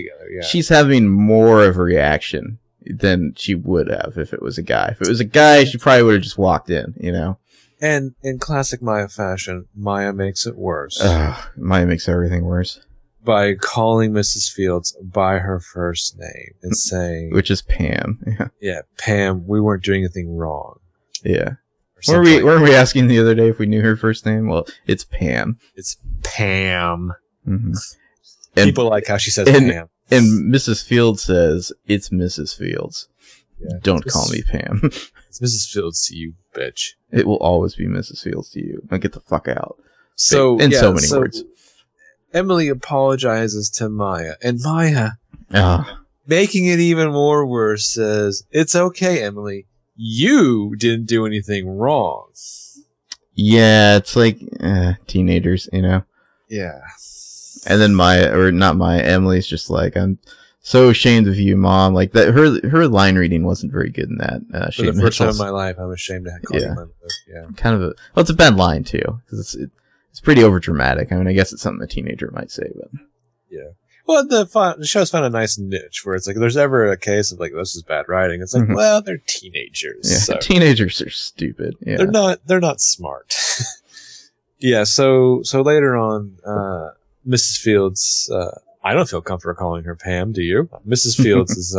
she's having more of a reaction than she would have if it was a guy. If it was a guy, she probably would have just walked in, you know? And in classic Maya fashion, Maya makes it worse. Maya makes everything worse. By calling Mrs. Fields by her first name and saying... Which is Pam. Yeah, Pam, we weren't doing anything wrong. Yeah. Weren't we asking the other day if we knew her first name? Well, it's Pam. It's Pam. Mm-hmm. People like how she says Pam. And Mrs. Fields says, it's Mrs. Fields. Yeah, don't call me Pam. It's Mrs. Fields to you, bitch. It will always be Mrs. Fields to you. Now get the fuck out. So many words. Emily apologizes to Maya. And Maya, making it even more worse, says, it's okay, Emily. You didn't do anything wrong. Yeah, it's like teenagers, you know? Yeah. And then Emily's just like, I'm so ashamed of you, Mom. Like that, her line reading wasn't very good in that. For the first time in my life, I'm ashamed to call you my mother. Yeah. Kind of it's a bad line too, because it's pretty overdramatic. I mean, I guess it's something a teenager might say, but yeah. Well, the show's found a nice niche where it's like, there's ever a case of like, this is bad writing. It's like, well, they're teenagers. Yeah. So. Teenagers are stupid. Yeah. They're not smart. Yeah. So later on, Mrs. Fields, I don't feel comfortable calling her Pam. Do you? Mrs. Fields is,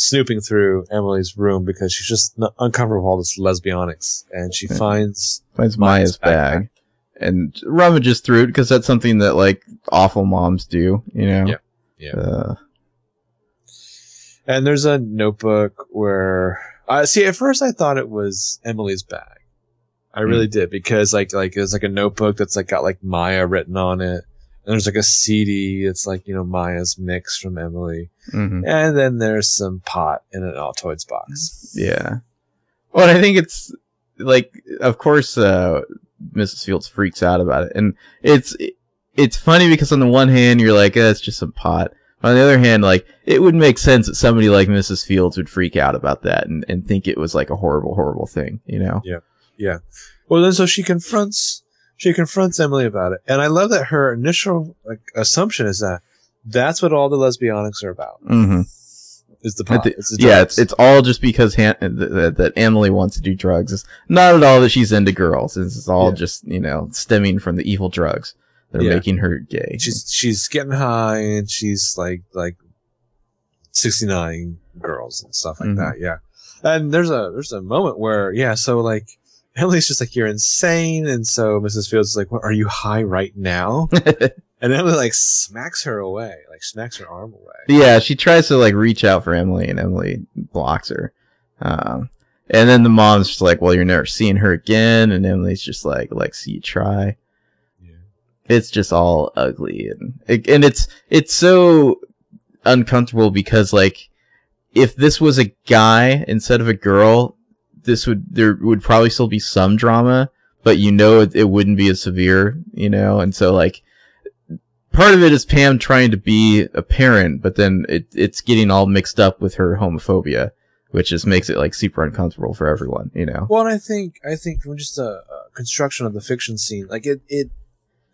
snooping through Emily's room because she's just uncovered all this lesbionics, and she finds Maya's bag and rummages through it because that's something that like awful moms do, you know? Yeah. Yeah. And there's a notebook where at first I thought it was Emily's bag. I really did, because like there's like a notebook that's like got like Maya written on it. And there's like a CD. It's like, you know, Maya's mix from Emily. Mm-hmm. And then there's some pot in an Altoids box. Yeah. Well, I think it's like, of course, Mrs. Fields freaks out about it. And it's funny because on the one hand, you're like, it's just some pot. But on the other hand, like, it would make sense that somebody like Mrs. Fields would freak out about that and think it was like a horrible, horrible thing, you know? Yeah. Yeah. Well, then so she confronts Emily about it. And I love that her initial like assumption is that that's what all the lesbionics are about. Mm-hmm. It's the pot. It's the drugs. Yeah, it's all just because that Emily wants to do drugs. It's not at all that she's into girls. It's all just, you know, stemming from the evil drugs that are making her gay. She's getting high and she's like 69 girls and stuff like that. Yeah. And there's a moment where Emily's just like, you're insane. And so Mrs. Fields is like, what, are you high right now? And Emily like smacks her arm away. Yeah, she tries to like reach out for Emily and Emily blocks her. And then the mom's just like, well, you're never seeing her again. And Emily's just like, see you try. Yeah. It's just all ugly. And it's so uncomfortable because like, if this was a guy instead of a girl, there would probably still be some drama, but you know it wouldn't be as severe, you know. And so like part of it is Pam trying to be a parent, but then it's getting all mixed up with her homophobia, which just makes it like super uncomfortable for everyone, you know. Well, and I think from just the construction of the fiction scene, like it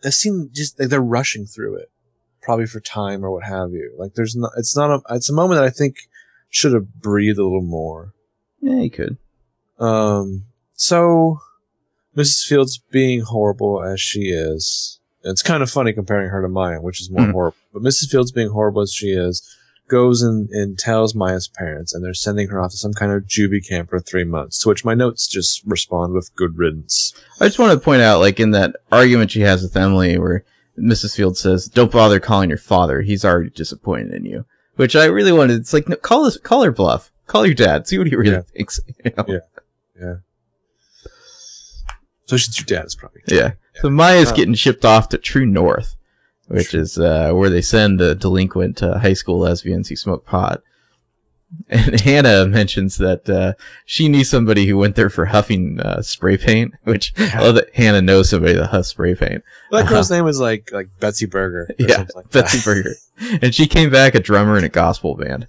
seemed just like they're rushing through it, probably for time or what have you. Like it's a moment that I think should have breathed a little more. Yeah, you could. So Mrs. Fields being horrible as she is, it's kind of funny comparing her to Maya, which is more horrible, but Mrs. Fields being horrible as she is, goes and tells Maya's parents, and they're sending her off to some kind of juvie camp for 3 months, to which my notes just respond with good riddance. I just want to point out, like in that argument she has with Emily where Mrs. Fields says, don't bother calling your father. He's already disappointed in you, which I really wanted. It's like, no, call her bluff. Call your dad. See what he really thinks. You know? Yeah. Yeah. So she's your dad is probably. Yeah. So Maya's getting shipped off to True North, which is where they send delinquent high school lesbians who smoke pot. And Hannah mentions that she knew somebody who went there for huffing spray paint, which I love that Hannah knows somebody that huffs spray paint. Well, that girl's name was like Betsy Berger. Yeah, like Betsy Berger. And she came back a drummer in a gospel band.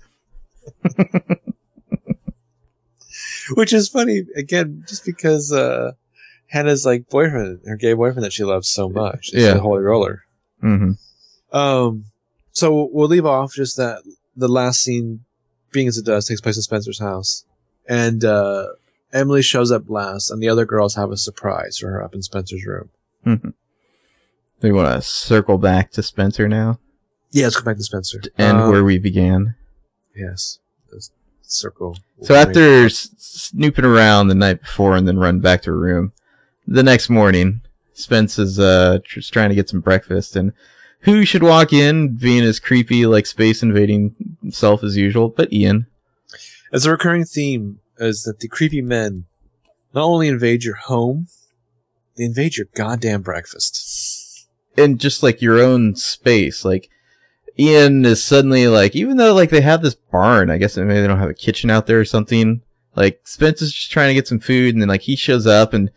Which is funny, again, just because Hannah's like boyfriend, her gay boyfriend that she loves so much. It's the Holy Roller. Mm-hmm. So we'll leave off just that the last scene, being as it does, takes place at Spencer's house. And Emily shows up last, and the other girls have a surprise for her up in Spencer's room. Mm-hmm. Do you want to circle back to Spencer now? Yeah, let's go back to Spencer. And where we began. Yes. Circle. So after snooping around the night before and then run back to her room, the next morning, Spence is just trying to get some breakfast, and who should walk in, being his creepy, like, space invading self as usual, but Ian. As a recurring theme is that the creepy men not only invade your home, they invade your goddamn breakfast. And just, like, your own space, like, Ian is suddenly like, even though like they have this barn, I guess maybe they don't have a kitchen out there or something. Like Spence is just trying to get some food, and then like he shows up and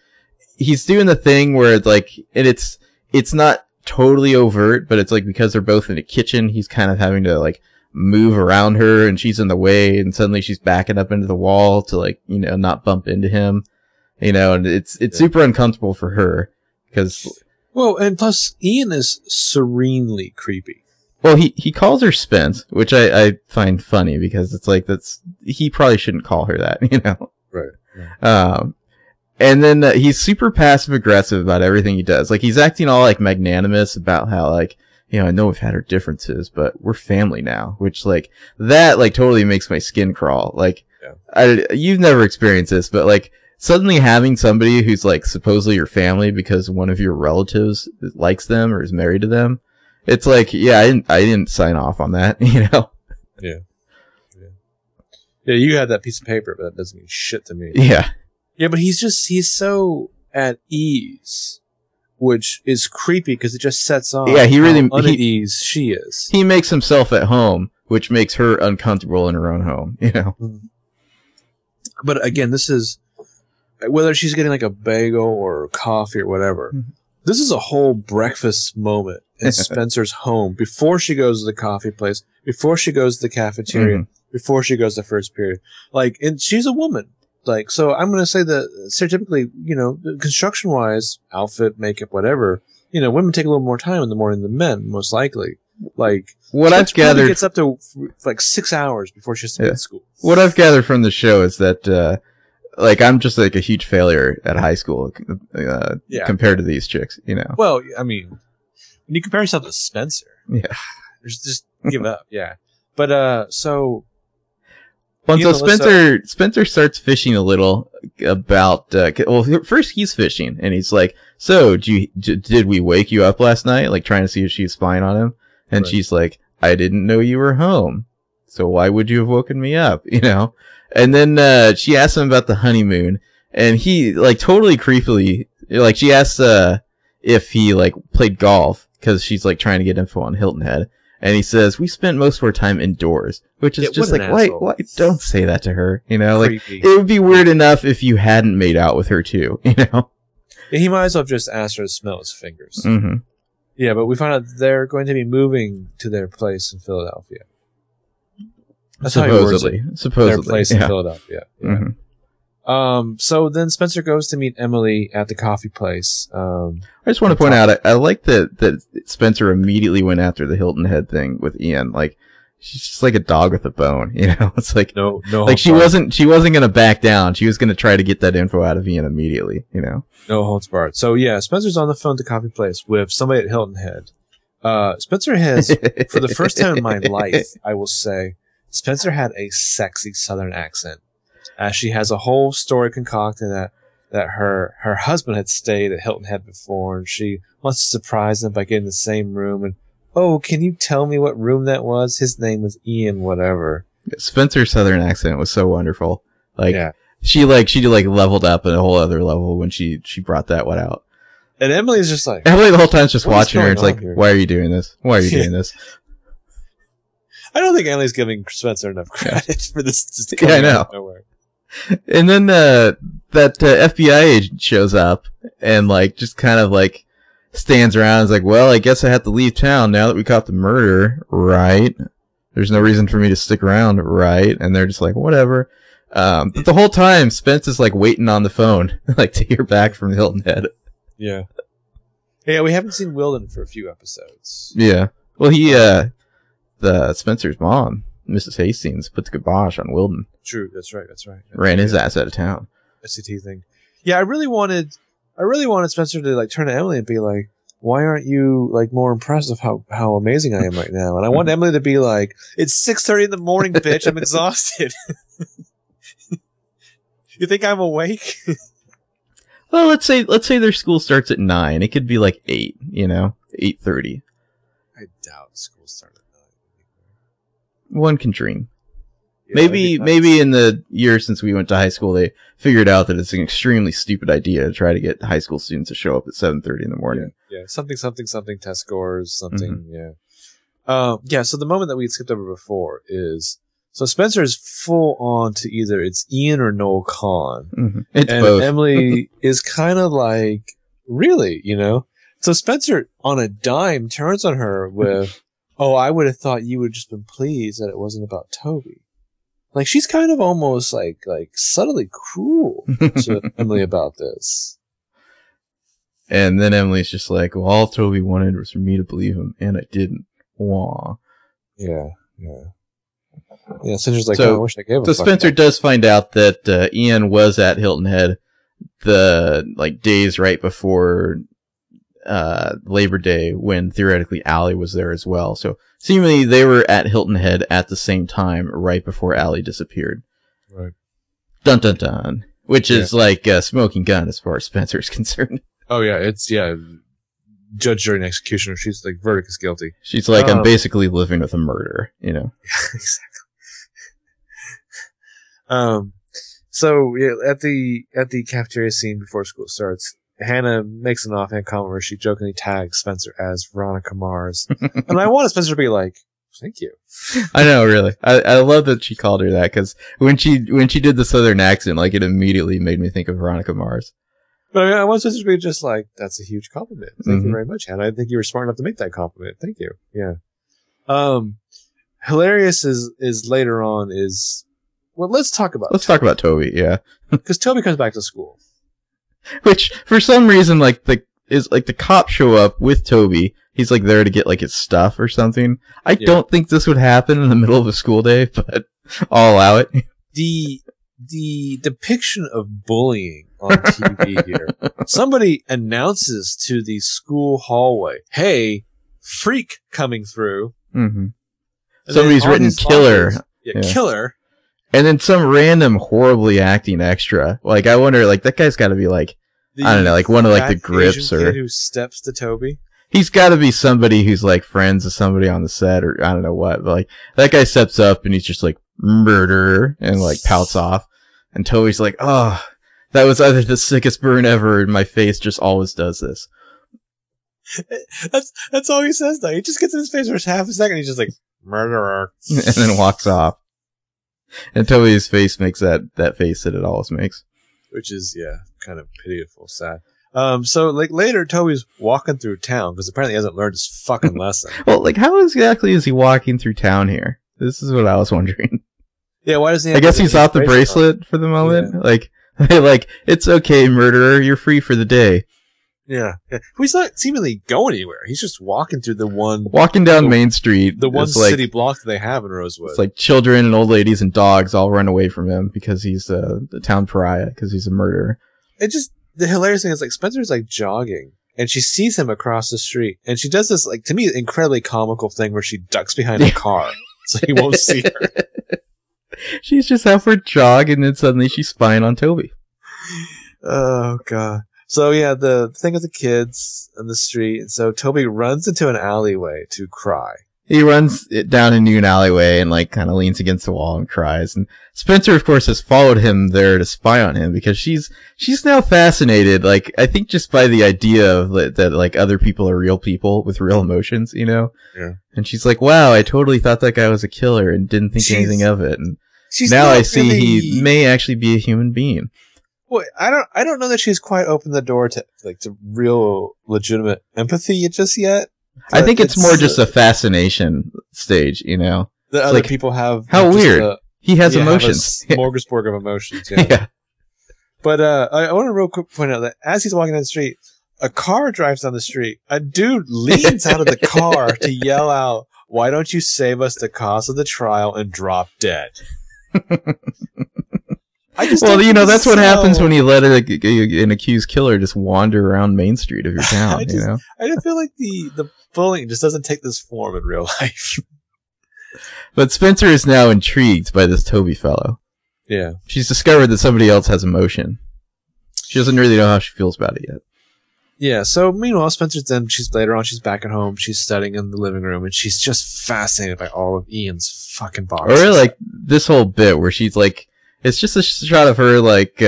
he's doing the thing where it's like, and it's not totally overt, but it's like because they're both in the kitchen, he's kind of having to like move around her, and she's in the way, and suddenly she's backing up into the wall to like, you know, not bump into him, you know, and it's super uncomfortable for her because. Well, and plus Ian is serenely creepy. Well, he calls her Spence, which I find funny because it's like he probably shouldn't call her that, you know? Right. Yeah. And then he's super passive aggressive about everything he does. Like he's acting all like magnanimous about how like you know, I know we've had our differences, but we're family now, which like that, like totally makes my skin crawl. Like, yeah. You've never experienced this, but like suddenly having somebody who's like supposedly your family because one of your relatives likes them or is married to them. It's like, yeah, I didn't sign off on that, you know? Yeah. Yeah, you had that piece of paper, but that doesn't mean shit to me. Yeah. Yeah, but he's so at ease, which is creepy because it just sets on yeah, he really, how unease she is. He makes himself at home, which makes her uncomfortable in her own home, you know? Mm-hmm. But again, this is, whether she's getting like a bagel or coffee or whatever, mm-hmm. this is a whole breakfast moment in Spencer's home before she goes to the coffee place, before she goes to the cafeteria. Mm-hmm. Before she goes to first period. Like, and she's a woman. Like, so I'm going to say that stereotypically, you know, construction wise, outfit, makeup, whatever, you know, women take a little more time in the morning than men, most likely. Like, what I've gathered gets up to like 6 hours before she has to be in school. What I've gathered from the show is that, like, I'm just like a huge failure at high school, compared to these chicks, you know? Well, I mean, when you compare yourself to Spencer, yeah, just give up. Yeah. But, so, so Spencer starts fishing a little about, well, first he's fishing and he's like, so did we wake you up last night? Like trying to see if she's spying on him. And right. She's like, I didn't know you were home. So why would you have woken me up? You know? And then, she asks him about the honeymoon and he like totally creepily, like she asks, if he like played golf because she's like trying to get info on Hilton Head. And he says, we spent most of our time indoors, which is just like, why don't say that to her? You know, like, creepy. It would be weird enough if you hadn't made out with her too, you know? Yeah, he might as well have just asked her to smell his fingers. Mm-hmm. Yeah, but we find out they're going to be moving to their place in Philadelphia. That's supposedly. Their place in Philadelphia. Yeah. Mm-hmm. So then Spencer goes to meet Emily at the coffee place. I just want to point out, I like that Spencer immediately went after the Hilton Head thing with Ian. Like, she's just like a dog with a bone, you know? It's like, no, like she wasn't going to back down. She was going to try to get that info out of Ian immediately, you know? No holds barred. So yeah, Spencer's on the phone to coffee place with somebody at Hilton Head. Spencer has, for the first time in my life, I will say, Spencer had a sexy Southern accent. She has a whole story concocted that her husband had stayed at Hilton Head before, and she wants to surprise him by getting the same room. And, oh, can you tell me what room that was? His name was Ian whatever. Spencer's Southern accent was so wonderful. Like, yeah. She leveled up at a whole other level when she brought that one out. And Emily's just like... Emily the whole time's just watching her. And it's like, here? Why are you doing this? Why are you doing this? I don't think Emily's giving Spencer enough credit for this just coming out of nowhere. And then that FBI agent shows up and like just kind of like stands around and is like, well, I guess I have to leave town now that we caught the murder, right? There's no reason for me to stick around, right? And they're just like, whatever. But the whole time Spence is like waiting on the phone like to hear back from Hilton Head. Yeah. Yeah, we haven't seen Wilden for a few episodes. Yeah. Well, he the Spencer's mom, Mrs. Hastings, put the kibosh on Wilden. True, that's right. Ran his ass out of town. SCT thing. Yeah, I really wanted Spencer to like turn to Emily and be like, why aren't you like more impressed with how amazing I am right now? And I want Emily to be like, it's 6:30 in the morning, bitch, I'm exhausted. You think I'm awake? Well, let's say their school starts at 9. It could be like 8, you know, 8:30. I doubt school starts at 9. One can dream. Yeah, maybe in the year since we went to high school, they figured out that it's an extremely stupid idea to try to get high school students to show up at 7:30 in the morning. Yeah, something, test scores, something, mm-hmm. yeah. So the moment that we had skipped over before is, so Spencer is full on to either it's Ian or Noel Kahn. Mm-hmm. It's and both. Emily is kind of like, really, you know? So Spencer, on a dime, turns on her with, oh, I would have thought you would have just been pleased that it wasn't about Toby. Like, she's kind of almost, like subtly cruel to Emily about this. And then Emily's just like, well, all Toby wanted was for me to believe him, and I didn't. Wah. Yeah. Yeah, Spencer's like, I wish I gave him. So Spencer does find out that Ian was at Hilton Head the, like, days right before Labor Day, when theoretically Allie was there as well. So seemingly they were at Hilton Head at the same time, right before Allie disappeared. Right. Dun dun dun. Which is like a smoking gun as far as Spencer is concerned. Oh yeah, it's judge, jury, and executioner. She's like, verdict is guilty. She's like, I'm basically living with a murderer, you know. Yeah, exactly. So yeah, at the cafeteria scene before school starts, Hannah makes an offhand comment where she jokingly tags Spencer as Veronica Mars. And I wanted Spencer to be like, thank you. I know, really. I love that she called her that, because when she did the Southern accent, like, it immediately made me think of Veronica Mars. But I want Spencer to be just like, that's a huge compliment. Thank you very much, Hannah. I think you were smart enough to make that compliment. Thank you. Yeah. Hilarious is later on is, well, let's talk about Toby, yeah. Because Toby comes back to school. Which, for some reason, like, the cops show up with Toby. He's, like, there to get, like, his stuff or something. I don't think this would happen in the middle of a school day, but I'll allow it. The depiction of bullying on TV here. Somebody announces to the school hallway, hey, freak coming through. Mm-hmm. Somebody's written killer. Lines, killer. And then some random horribly acting extra. Like, I wonder, like, that guy's got to be, like, I don't know, like one of, like, the grips or... who steps to Toby? He's got to be somebody who's, like, friends with somebody on the set or I don't know what. But, like, that guy steps up and he's just like, murderer, and, like, pouts off. And Toby's like, oh, that was either the sickest burn ever, and my face just always does this. That's all he says, though. He just gets in his face for half a second. He's just like, murderer. And then walks off. And Toby's face makes that face that it always makes. Which is, kind of pitiful, sad. So, like, later, Toby's walking through town, because apparently he hasn't learned his fucking lesson. Well, like, how exactly is he walking through town here? This is what I was wondering. Yeah, why doesn't he I guess he's off the bracelet for the moment. Yeah. Like, it's okay, murderer, you're free for the day. Yeah. He's not seemingly going anywhere. He's just walking through walking down Main Street. The one city block that they have in Rosewood. It's like children and old ladies and dogs all run away from him because he's the town pariah, because he's a murderer. It just... The hilarious thing is, like, Spencer's, like, jogging, and she sees him across the street, and she does this, like, to me, incredibly comical thing where she ducks behind a car so he won't see her. She's just out for a jog, and then suddenly she's spying on Toby. Oh, God. So, yeah, the thing with the kids on the street, and so Toby runs into an alleyway to cry. He runs down into an alleyway and, like, kind of leans against the wall and cries. And Spencer, of course, has followed him there to spy on him because she's now fascinated, like, I think just by the idea of that, like, other people are real people with real emotions, you know? Yeah. And she's like, wow, I totally thought that guy was a killer and didn't think anything of it. And now I see he may actually be a human being. Well, I don't know that she's quite opened the door to, like, to real legitimate empathy just yet. But I think it's more just a fascination stage, you know? That other, like, people have... How weird. He has emotions. Smorgasbord of emotions, yeah. But I want to real quick point out that as he's walking down the street, a car drives down the street. A dude leans out of the car to yell out, why don't you save us the cost of the trial and drop dead? Well, you know, that's what happens when you let an accused killer just wander around Main Street of your town, you know? I just feel like the bullying just doesn't take this form in real life. But Spencer is now intrigued by this Toby fellow. Yeah. She's discovered that somebody else has emotion. She doesn't really know how she feels about it yet. Yeah, so meanwhile, later on, she's back at home, she's studying in the living room, and she's just fascinated by all of Ian's fucking boxes. Or, like, this whole bit where she's, like, it's just a shot of her, like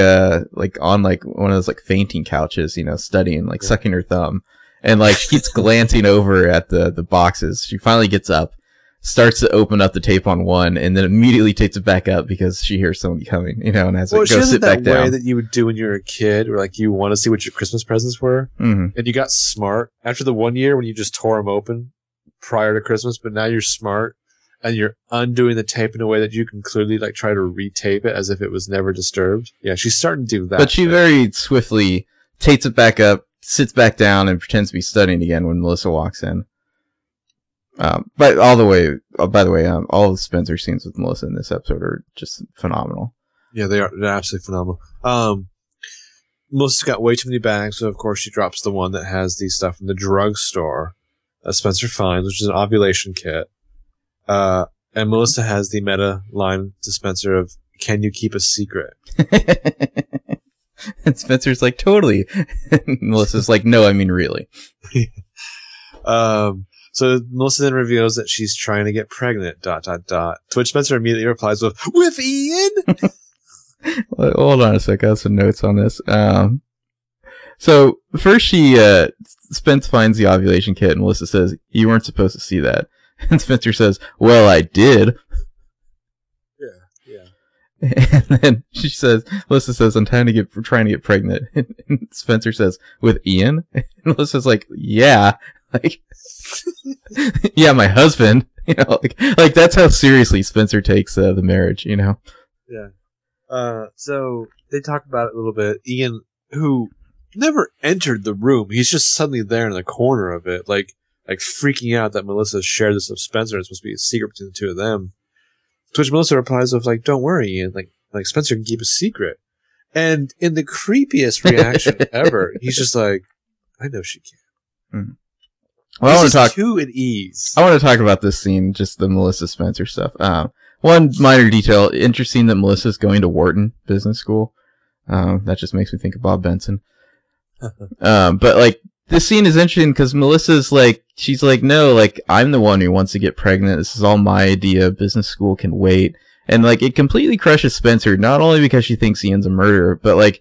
on, like, one of those, like, fainting couches, you know, studying, like, sucking her thumb. And, like, she keeps glancing over at the boxes. She finally gets up, starts to open up the tape on one, and then immediately takes it back up because she hears somebody coming, you know, and has to go sit back down. Well, that way that you would do when you were a kid, where, like, you want to see what your Christmas presents were, and you got smart after the one year when you just tore them open prior to Christmas, but now you're smart. And you're undoing the tape in a way that you can clearly, like, try to retape it as if it was never disturbed. Yeah, she's starting to do that. But she very swiftly tapes it back up, sits back down, and pretends to be studying again when Melissa walks in. But all the way, by the way, all the Spencer scenes with Melissa in this episode are just phenomenal. Yeah, they're absolutely phenomenal. Melissa's got way too many bags, so of course she drops the one that has the stuff from the drugstore that Spencer finds, which is an ovulation kit. And Melissa has the meta line to Spencer of, "Can you keep a secret?" And Spencer's like, "Totally." And Melissa's like, "No, I mean, really." So Melissa then reveals that she's trying to get pregnant, ... To which Spencer immediately replies with Ian? Hold on a sec. I have some notes on this. So first Spence finds the ovulation kit and Melissa says, "You weren't supposed to see that." And Spencer says, "Well, I did." And then Melissa says, "I'm trying to get pregnant." And Spencer says, "With Ian?" And Melissa's like, "Yeah, like, yeah, my husband." You know, like that's how seriously Spencer takes the marriage. You know. Yeah. So they talk about it a little bit. Ian, who never entered the room, he's just suddenly there in the corner of it, like freaking out that Melissa shared this with Spencer. It's supposed to be a secret between the two of them. To which Melissa replies with, like, "Don't worry, Ian. Like Spencer can keep a secret." And in the creepiest reaction ever, he's just like, "I know she can." Mm-hmm. Well, I want to talk about this scene, just the Melissa Spencer stuff. One minor detail, interesting that Melissa's going to Wharton Business School. That just makes me think of Bob Benson. But like, this scene is interesting because Melissa's like, she's like, "No, like, I'm the one who wants to get pregnant. This is all my idea. Business school can wait." And like, it completely crushes Spencer, not only because she thinks Ian's a murderer, but like,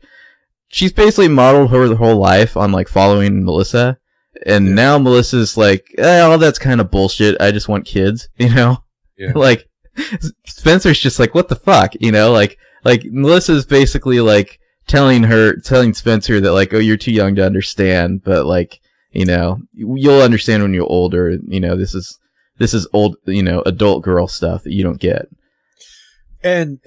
she's basically modeled her whole life on like following Melissa. And now Melissa's like, all that's kind of bullshit. I just want kids, you know? Yeah. Like, Spencer's just like, what the fuck? You know, like Melissa's basically like, telling Spencer that, like, "Oh, you're too young to understand, but like, you know, you'll understand when you're older. You know, this is old, you know, adult girl stuff that you don't get." And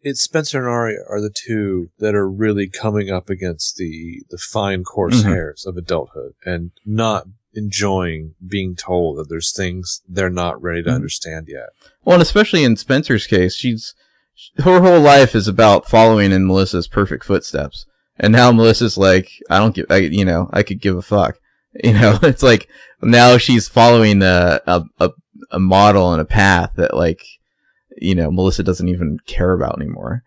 it's Spencer and Aria are the two that are really coming up against the fine coarse hairs of adulthood and not enjoying being told that there's things they're not ready to understand yet. Well, and especially in Spencer's case, her whole life is about following in Melissa's perfect footsteps. And now Melissa's like, I could give a fuck. You know, it's like now she's following a model and a path that, like, you know, Melissa doesn't even care about anymore.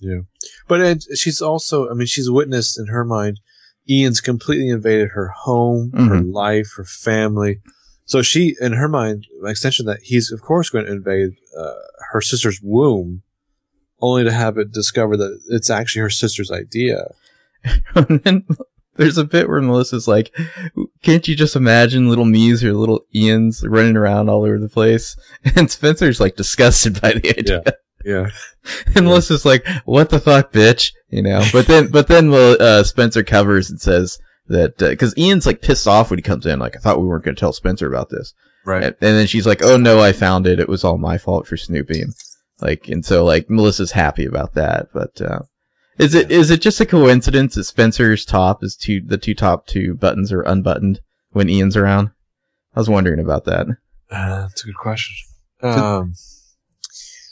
Yeah. But she's also, I mean, she's witnessed in her mind, Ian's completely invaded her home, her life, her family. So she, in her mind, by extension, that he's, of course, going to invade her sister's womb, only to have it discover that it's actually her sister's idea. And then there's a bit where Melissa's like, "Can't you just imagine little me's or little Ian's running around all over the place?" And Spencer's like disgusted by the idea. Yeah. And Melissa's like, "What the fuck, bitch?" You know. But then Spencer covers and says that because Ian's like pissed off when he comes in, like, "I thought we weren't going to tell Spencer about this." Right. And then she's like, "Oh no, I found it. It was all my fault for snooping." Like, and so like Melissa's happy about that, but is it just a coincidence that Spencer's top is the top two buttons are unbuttoned when Ian's around? I was wondering about that. That's a good question.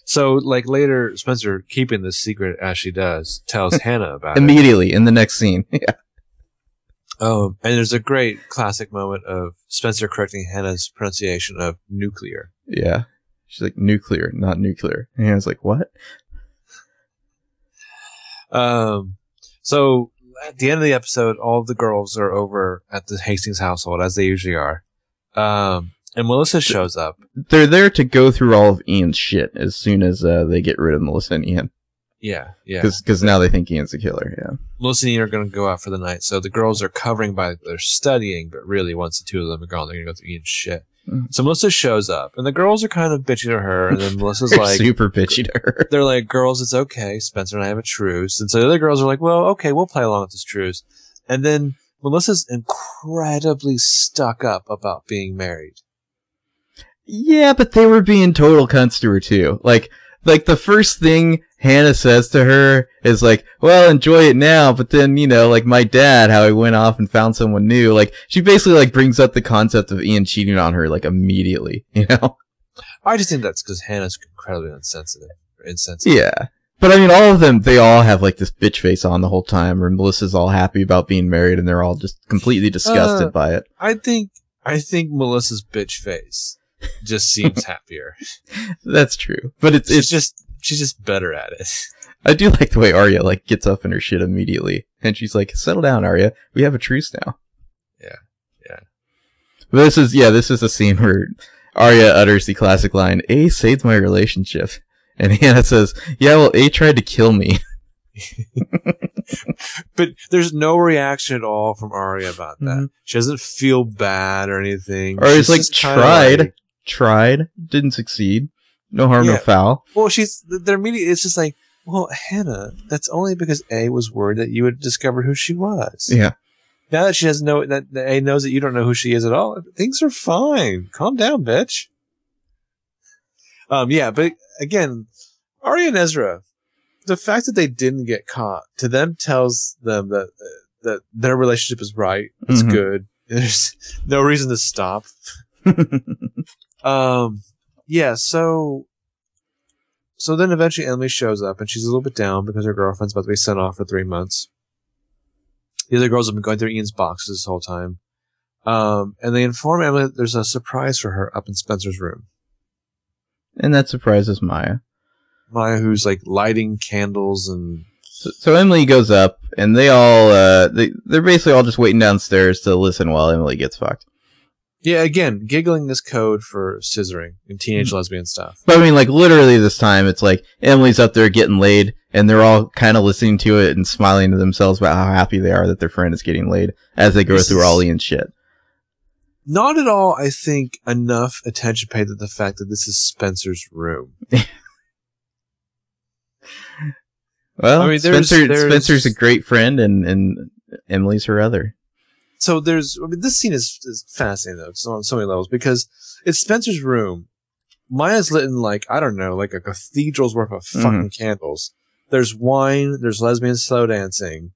So like later, Spencer, keeping this secret as she does, tells Hannah about immediately in the next scene. Yeah. And there's a great classic moment of Spencer correcting Hannah's pronunciation of nuclear. Yeah. She's like, "Nuclear, not nuclear." And Hannah's like, "What?" So at the end of the episode, all the girls are over at the Hastings household, as they usually are. And Melissa shows up. They're there to go through all of Ian's shit as soon as they get rid of Melissa and Ian. Yeah. Because now they think Ian's the killer, yeah. Melissa and Ian are going to go out for the night, so the girls are covering by they're studying, but really once the two of them are gone, they're going to go through Ian's shit. Mm-hmm. So Melissa shows up, and the girls are kind of bitchy to her, and then Melissa's like... super bitchy to her. They're like, "Girls, it's okay. Spencer and I have a truce." And so the other girls are like, "Well, okay, we'll play along with this truce." And then Melissa's incredibly stuck up about being married. Yeah, but they were being total cunts to her, too. Like, the first thing Hannah says to her is like, "Well, enjoy it now, but then, you know, like my dad, how he went off and found someone new." Like, she basically, like, brings up the concept of Ian cheating on her, like, immediately, you know? I just think that's because Hannah's incredibly insensitive. Yeah. But I mean, all of them, they all have like this bitch face on the whole time, or Melissa's all happy about being married and they're all just completely disgusted by it. I think Melissa's bitch face just seems happier. That's true. But she's just better at it. I do like the way Aria like gets up in her shit immediately and she's like, settle down, Aria. We have a truce now. Yeah. Yeah. But this is a scene where Aria utters the classic line, A saved my relationship. And Hannah says, yeah, well, A tried to kill me. But there's no reaction at all from Aria about that. Mm-hmm. She doesn't feel bad or anything. Aria's like, tried, didn't succeed. No harm, no foul. Well, it's just like, well, Hannah, that's only because A was worried that you would discover who she was. Yeah. Now that she doesn't know that A knows that you don't know who she is at all, things are fine. Calm down, bitch. Yeah, but again, Aria and Ezra, the fact that they didn't get caught to them tells them that their relationship is right. It's mm-hmm. good. There's no reason to stop. Yeah. So then eventually Emily shows up and she's a little bit down because her girlfriend's about to be sent off for 3 months. The other girls have been going through Ian's boxes this whole time. And they inform Emily that there's a surprise for her up in Spencer's room. And that surprises Maya. Maya, who's like lighting candles and... So Emily goes up, and they all, they're basically all just waiting downstairs to listen while Emily gets fucked. Yeah, again, giggling is code for scissoring and teenage lesbian stuff. But I mean, like, literally this time, it's like, Emily's up there getting laid, and they're all kind of listening to it and smiling to themselves about how happy they are that their friend is getting laid as they go through all Ian's shit. Not at all, I think, enough attention paid to the fact that this is Spencer's room. Well, I mean, Spencer's a great friend, and Emily's her other. So this scene is fascinating, though, on so many levels, because it's Spencer's room. Maya's lit in, like, I don't know, like a cathedral's worth of fucking candles. There's wine, there's lesbian slow dancing.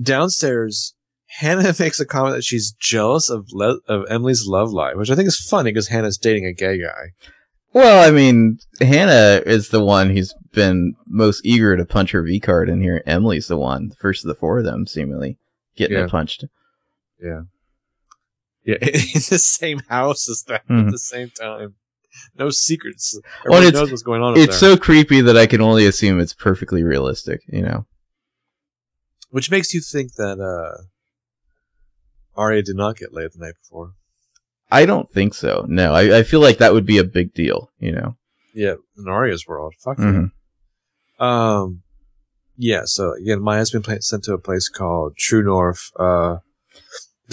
Downstairs... Hannah makes a comment that she's jealous of Emily's love life, which I think is funny because Hannah's dating a gay guy. Well, I mean, Hannah is the one who's been most eager to punch her V-card in here. Emily's the one, the first of the four of them, seemingly, getting it punched. Yeah. Yeah, in the same house as that at the same time. No secrets. Everyone knows what's going on up there. It's so creepy that I can only assume it's perfectly realistic, you know? Which makes you think that, Aria did not get laid the night before. I don't think so. No, I feel like that would be a big deal, you know? Yeah, in Aria's world. Fuck yeah. Yeah, so again, Maya's been sent to a place called True North. The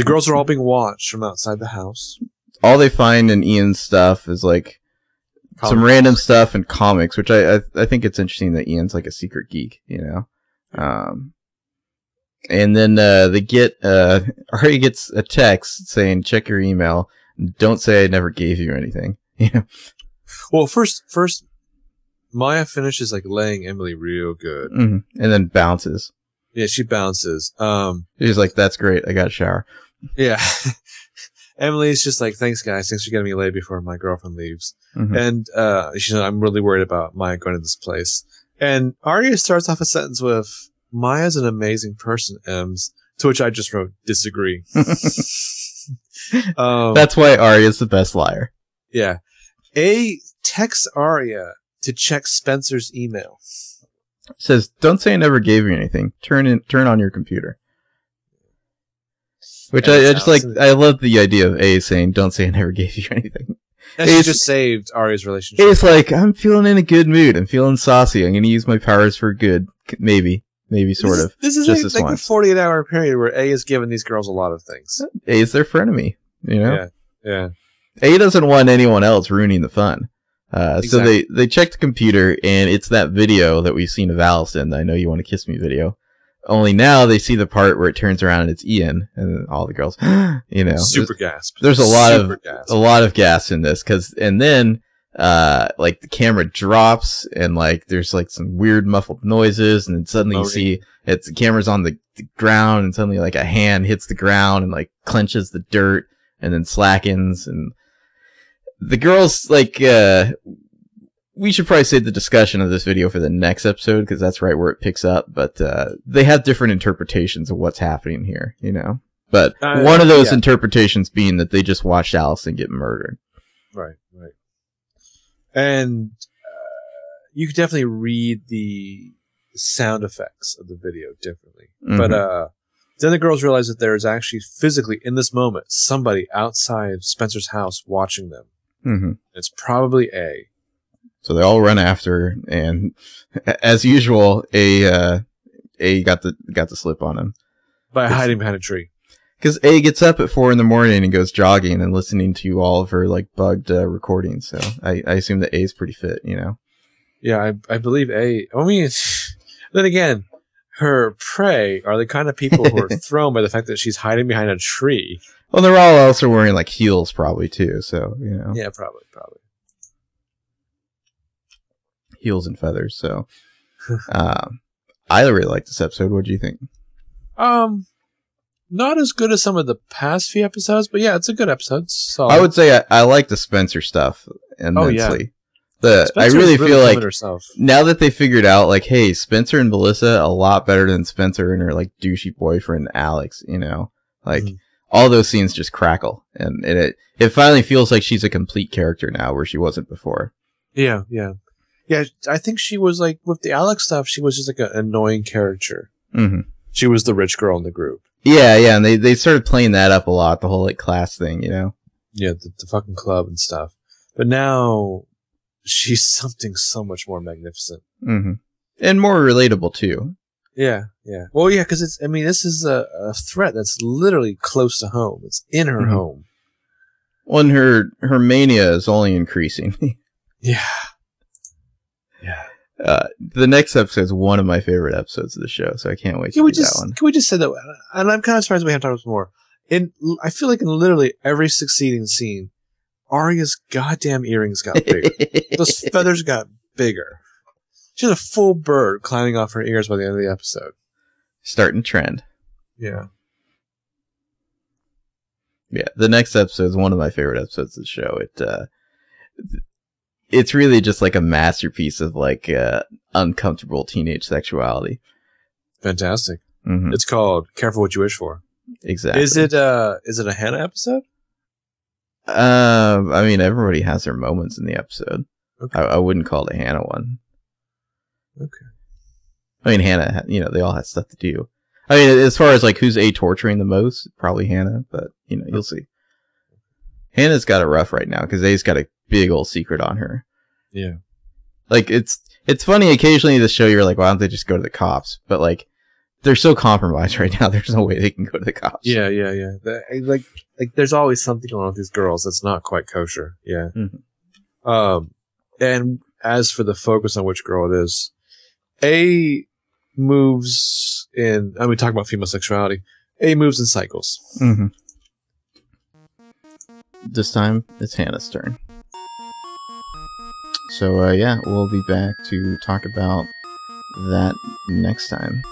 girls are all being watched from outside the house. All they find in Ian's stuff is like comics. Some random stuff and comics, which I think it's interesting that Ian's like a secret geek, you know? And then Aria gets a text saying, check your email. Don't say I never gave you anything. Yeah. Well, first, Maya finishes like laying Emily real good. Mm-hmm. And then bounces. Yeah, she bounces. She's like, that's great. I got a shower. Yeah. Emily's just like, thanks, guys. Thanks for getting me laid before my girlfriend leaves. Mm-hmm. And she's like, I'm really worried about Maya going to this place. And Aria starts off a sentence with, Maya's an amazing person, Ems. To which I just wrote, disagree. That's why Aria's the best liar. Yeah. A texts Aria to check Spencer's email. Says, don't say I never gave you anything. Turn on your computer. Which I just like, I love the idea of A saying, don't say I never gave you anything. And she just saved Aria's relationship. It's like, I'm feeling in a good mood. I'm feeling saucy. I'm going to use my powers for good. Maybe sort of. This is just like a 48-hour period where A is giving these girls a lot of things. A is their frenemy, you know? Yeah. A doesn't want anyone else ruining the fun. Exactly. So they check the computer, and it's that video that we've seen of Alison, the I Know You Want to Kiss Me video. Only now they see the part where it turns around and it's Ian, and all the girls, you know. Super gasp. There's a lot of gasp in this, and then... like the camera drops and like there's like some weird muffled noises and then suddenly you see the camera's on the ground and suddenly like a hand hits the ground and like clenches the dirt and then slackens and the girls like we should probably save the discussion of this video for the next episode, because that's right where it picks up. But they have different interpretations of what's happening here, you know. But one of those interpretations being that they just watched Allison get murdered. Right, right. And you could definitely read the sound effects of the video differently. Mm-hmm. But then the girls realize that there is actually physically, in this moment, somebody outside Spencer's house watching them. Mm-hmm. It's probably A. So they all run after, and as usual, A got the slip on him by hiding behind a tree. Because A gets up at 4 a.m. and goes jogging and listening to all of her like bugged recordings. So I assume that A's pretty fit, you know. Yeah, I believe A. I mean, then again, her prey are the kind of people who are thrown by the fact that she's hiding behind a tree. Well, they're all also wearing like heels, probably too. So you know. Yeah, probably. Heels and feathers. So, I really like this episode. What do you think? Not as good as some of the past few episodes, but yeah, it's a good episode. So I would say I like the Spencer stuff immensely. Oh, yeah. Spencer I really feel like herself. Now that they figured out, like, hey, Spencer and Melissa a lot better than Spencer and her like douchey boyfriend Alex. You know, like all those scenes just crackle, and it finally feels like she's a complete character now, where she wasn't before. Yeah, yeah. Yeah, I think she was like, with the Alex stuff, she was just like an annoying character. Mm-hmm. She was the rich girl in the group. Yeah, yeah, and they started playing that up a lot, the whole like class thing, you know? Yeah, the fucking club and stuff. But now, she's something so much more magnificent. Mm-hmm. And more relatable, too. Yeah, yeah. Well, yeah, because it's, I mean, this is a threat that's literally close to home. It's in her mm-hmm. home. Well, and her mania is only increasing. Yeah. Yeah. The next episode is one of my favorite episodes of the show, so I can't wait to see that one. Can we just say that? And I'm kind of surprised we haven't talked about more. And I feel like in literally every succeeding scene, Aria's goddamn earrings got bigger. Those feathers got bigger. She's a full bird climbing off her ears by the end of the episode. Starting trend. Yeah. Yeah, the next episode is one of my favorite episodes of the show. It's really just like a masterpiece of like uncomfortable teenage sexuality. Fantastic. Mm-hmm. It's called Careful What You Wish For. Exactly. Is it a Hannah episode? I mean, everybody has their moments in the episode. Okay. I wouldn't call it a Hannah one. Okay. I mean, Hannah, you know, they all have stuff to do. I mean, as far as like who's A torturing the most, probably Hannah, but you know, you'll see. Hannah's got it rough right now because A's got a big old secret on her. Yeah. Like, it's funny, occasionally in the show, you're like, why don't they just go to the cops? But, like, they're so compromised right now, there's no way they can go to the cops. Yeah, yeah, yeah. Like there's always something going on with these girls that's not quite kosher. Yeah. Mm-hmm. And as for the focus on which girl it is, A moves in... I mean, talk about female sexuality. A moves in cycles. Mm-hmm. This time, it's Hannah's turn. So, yeah, we'll be back to talk about that next time.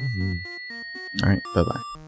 Mm-hmm. All right, bye-bye.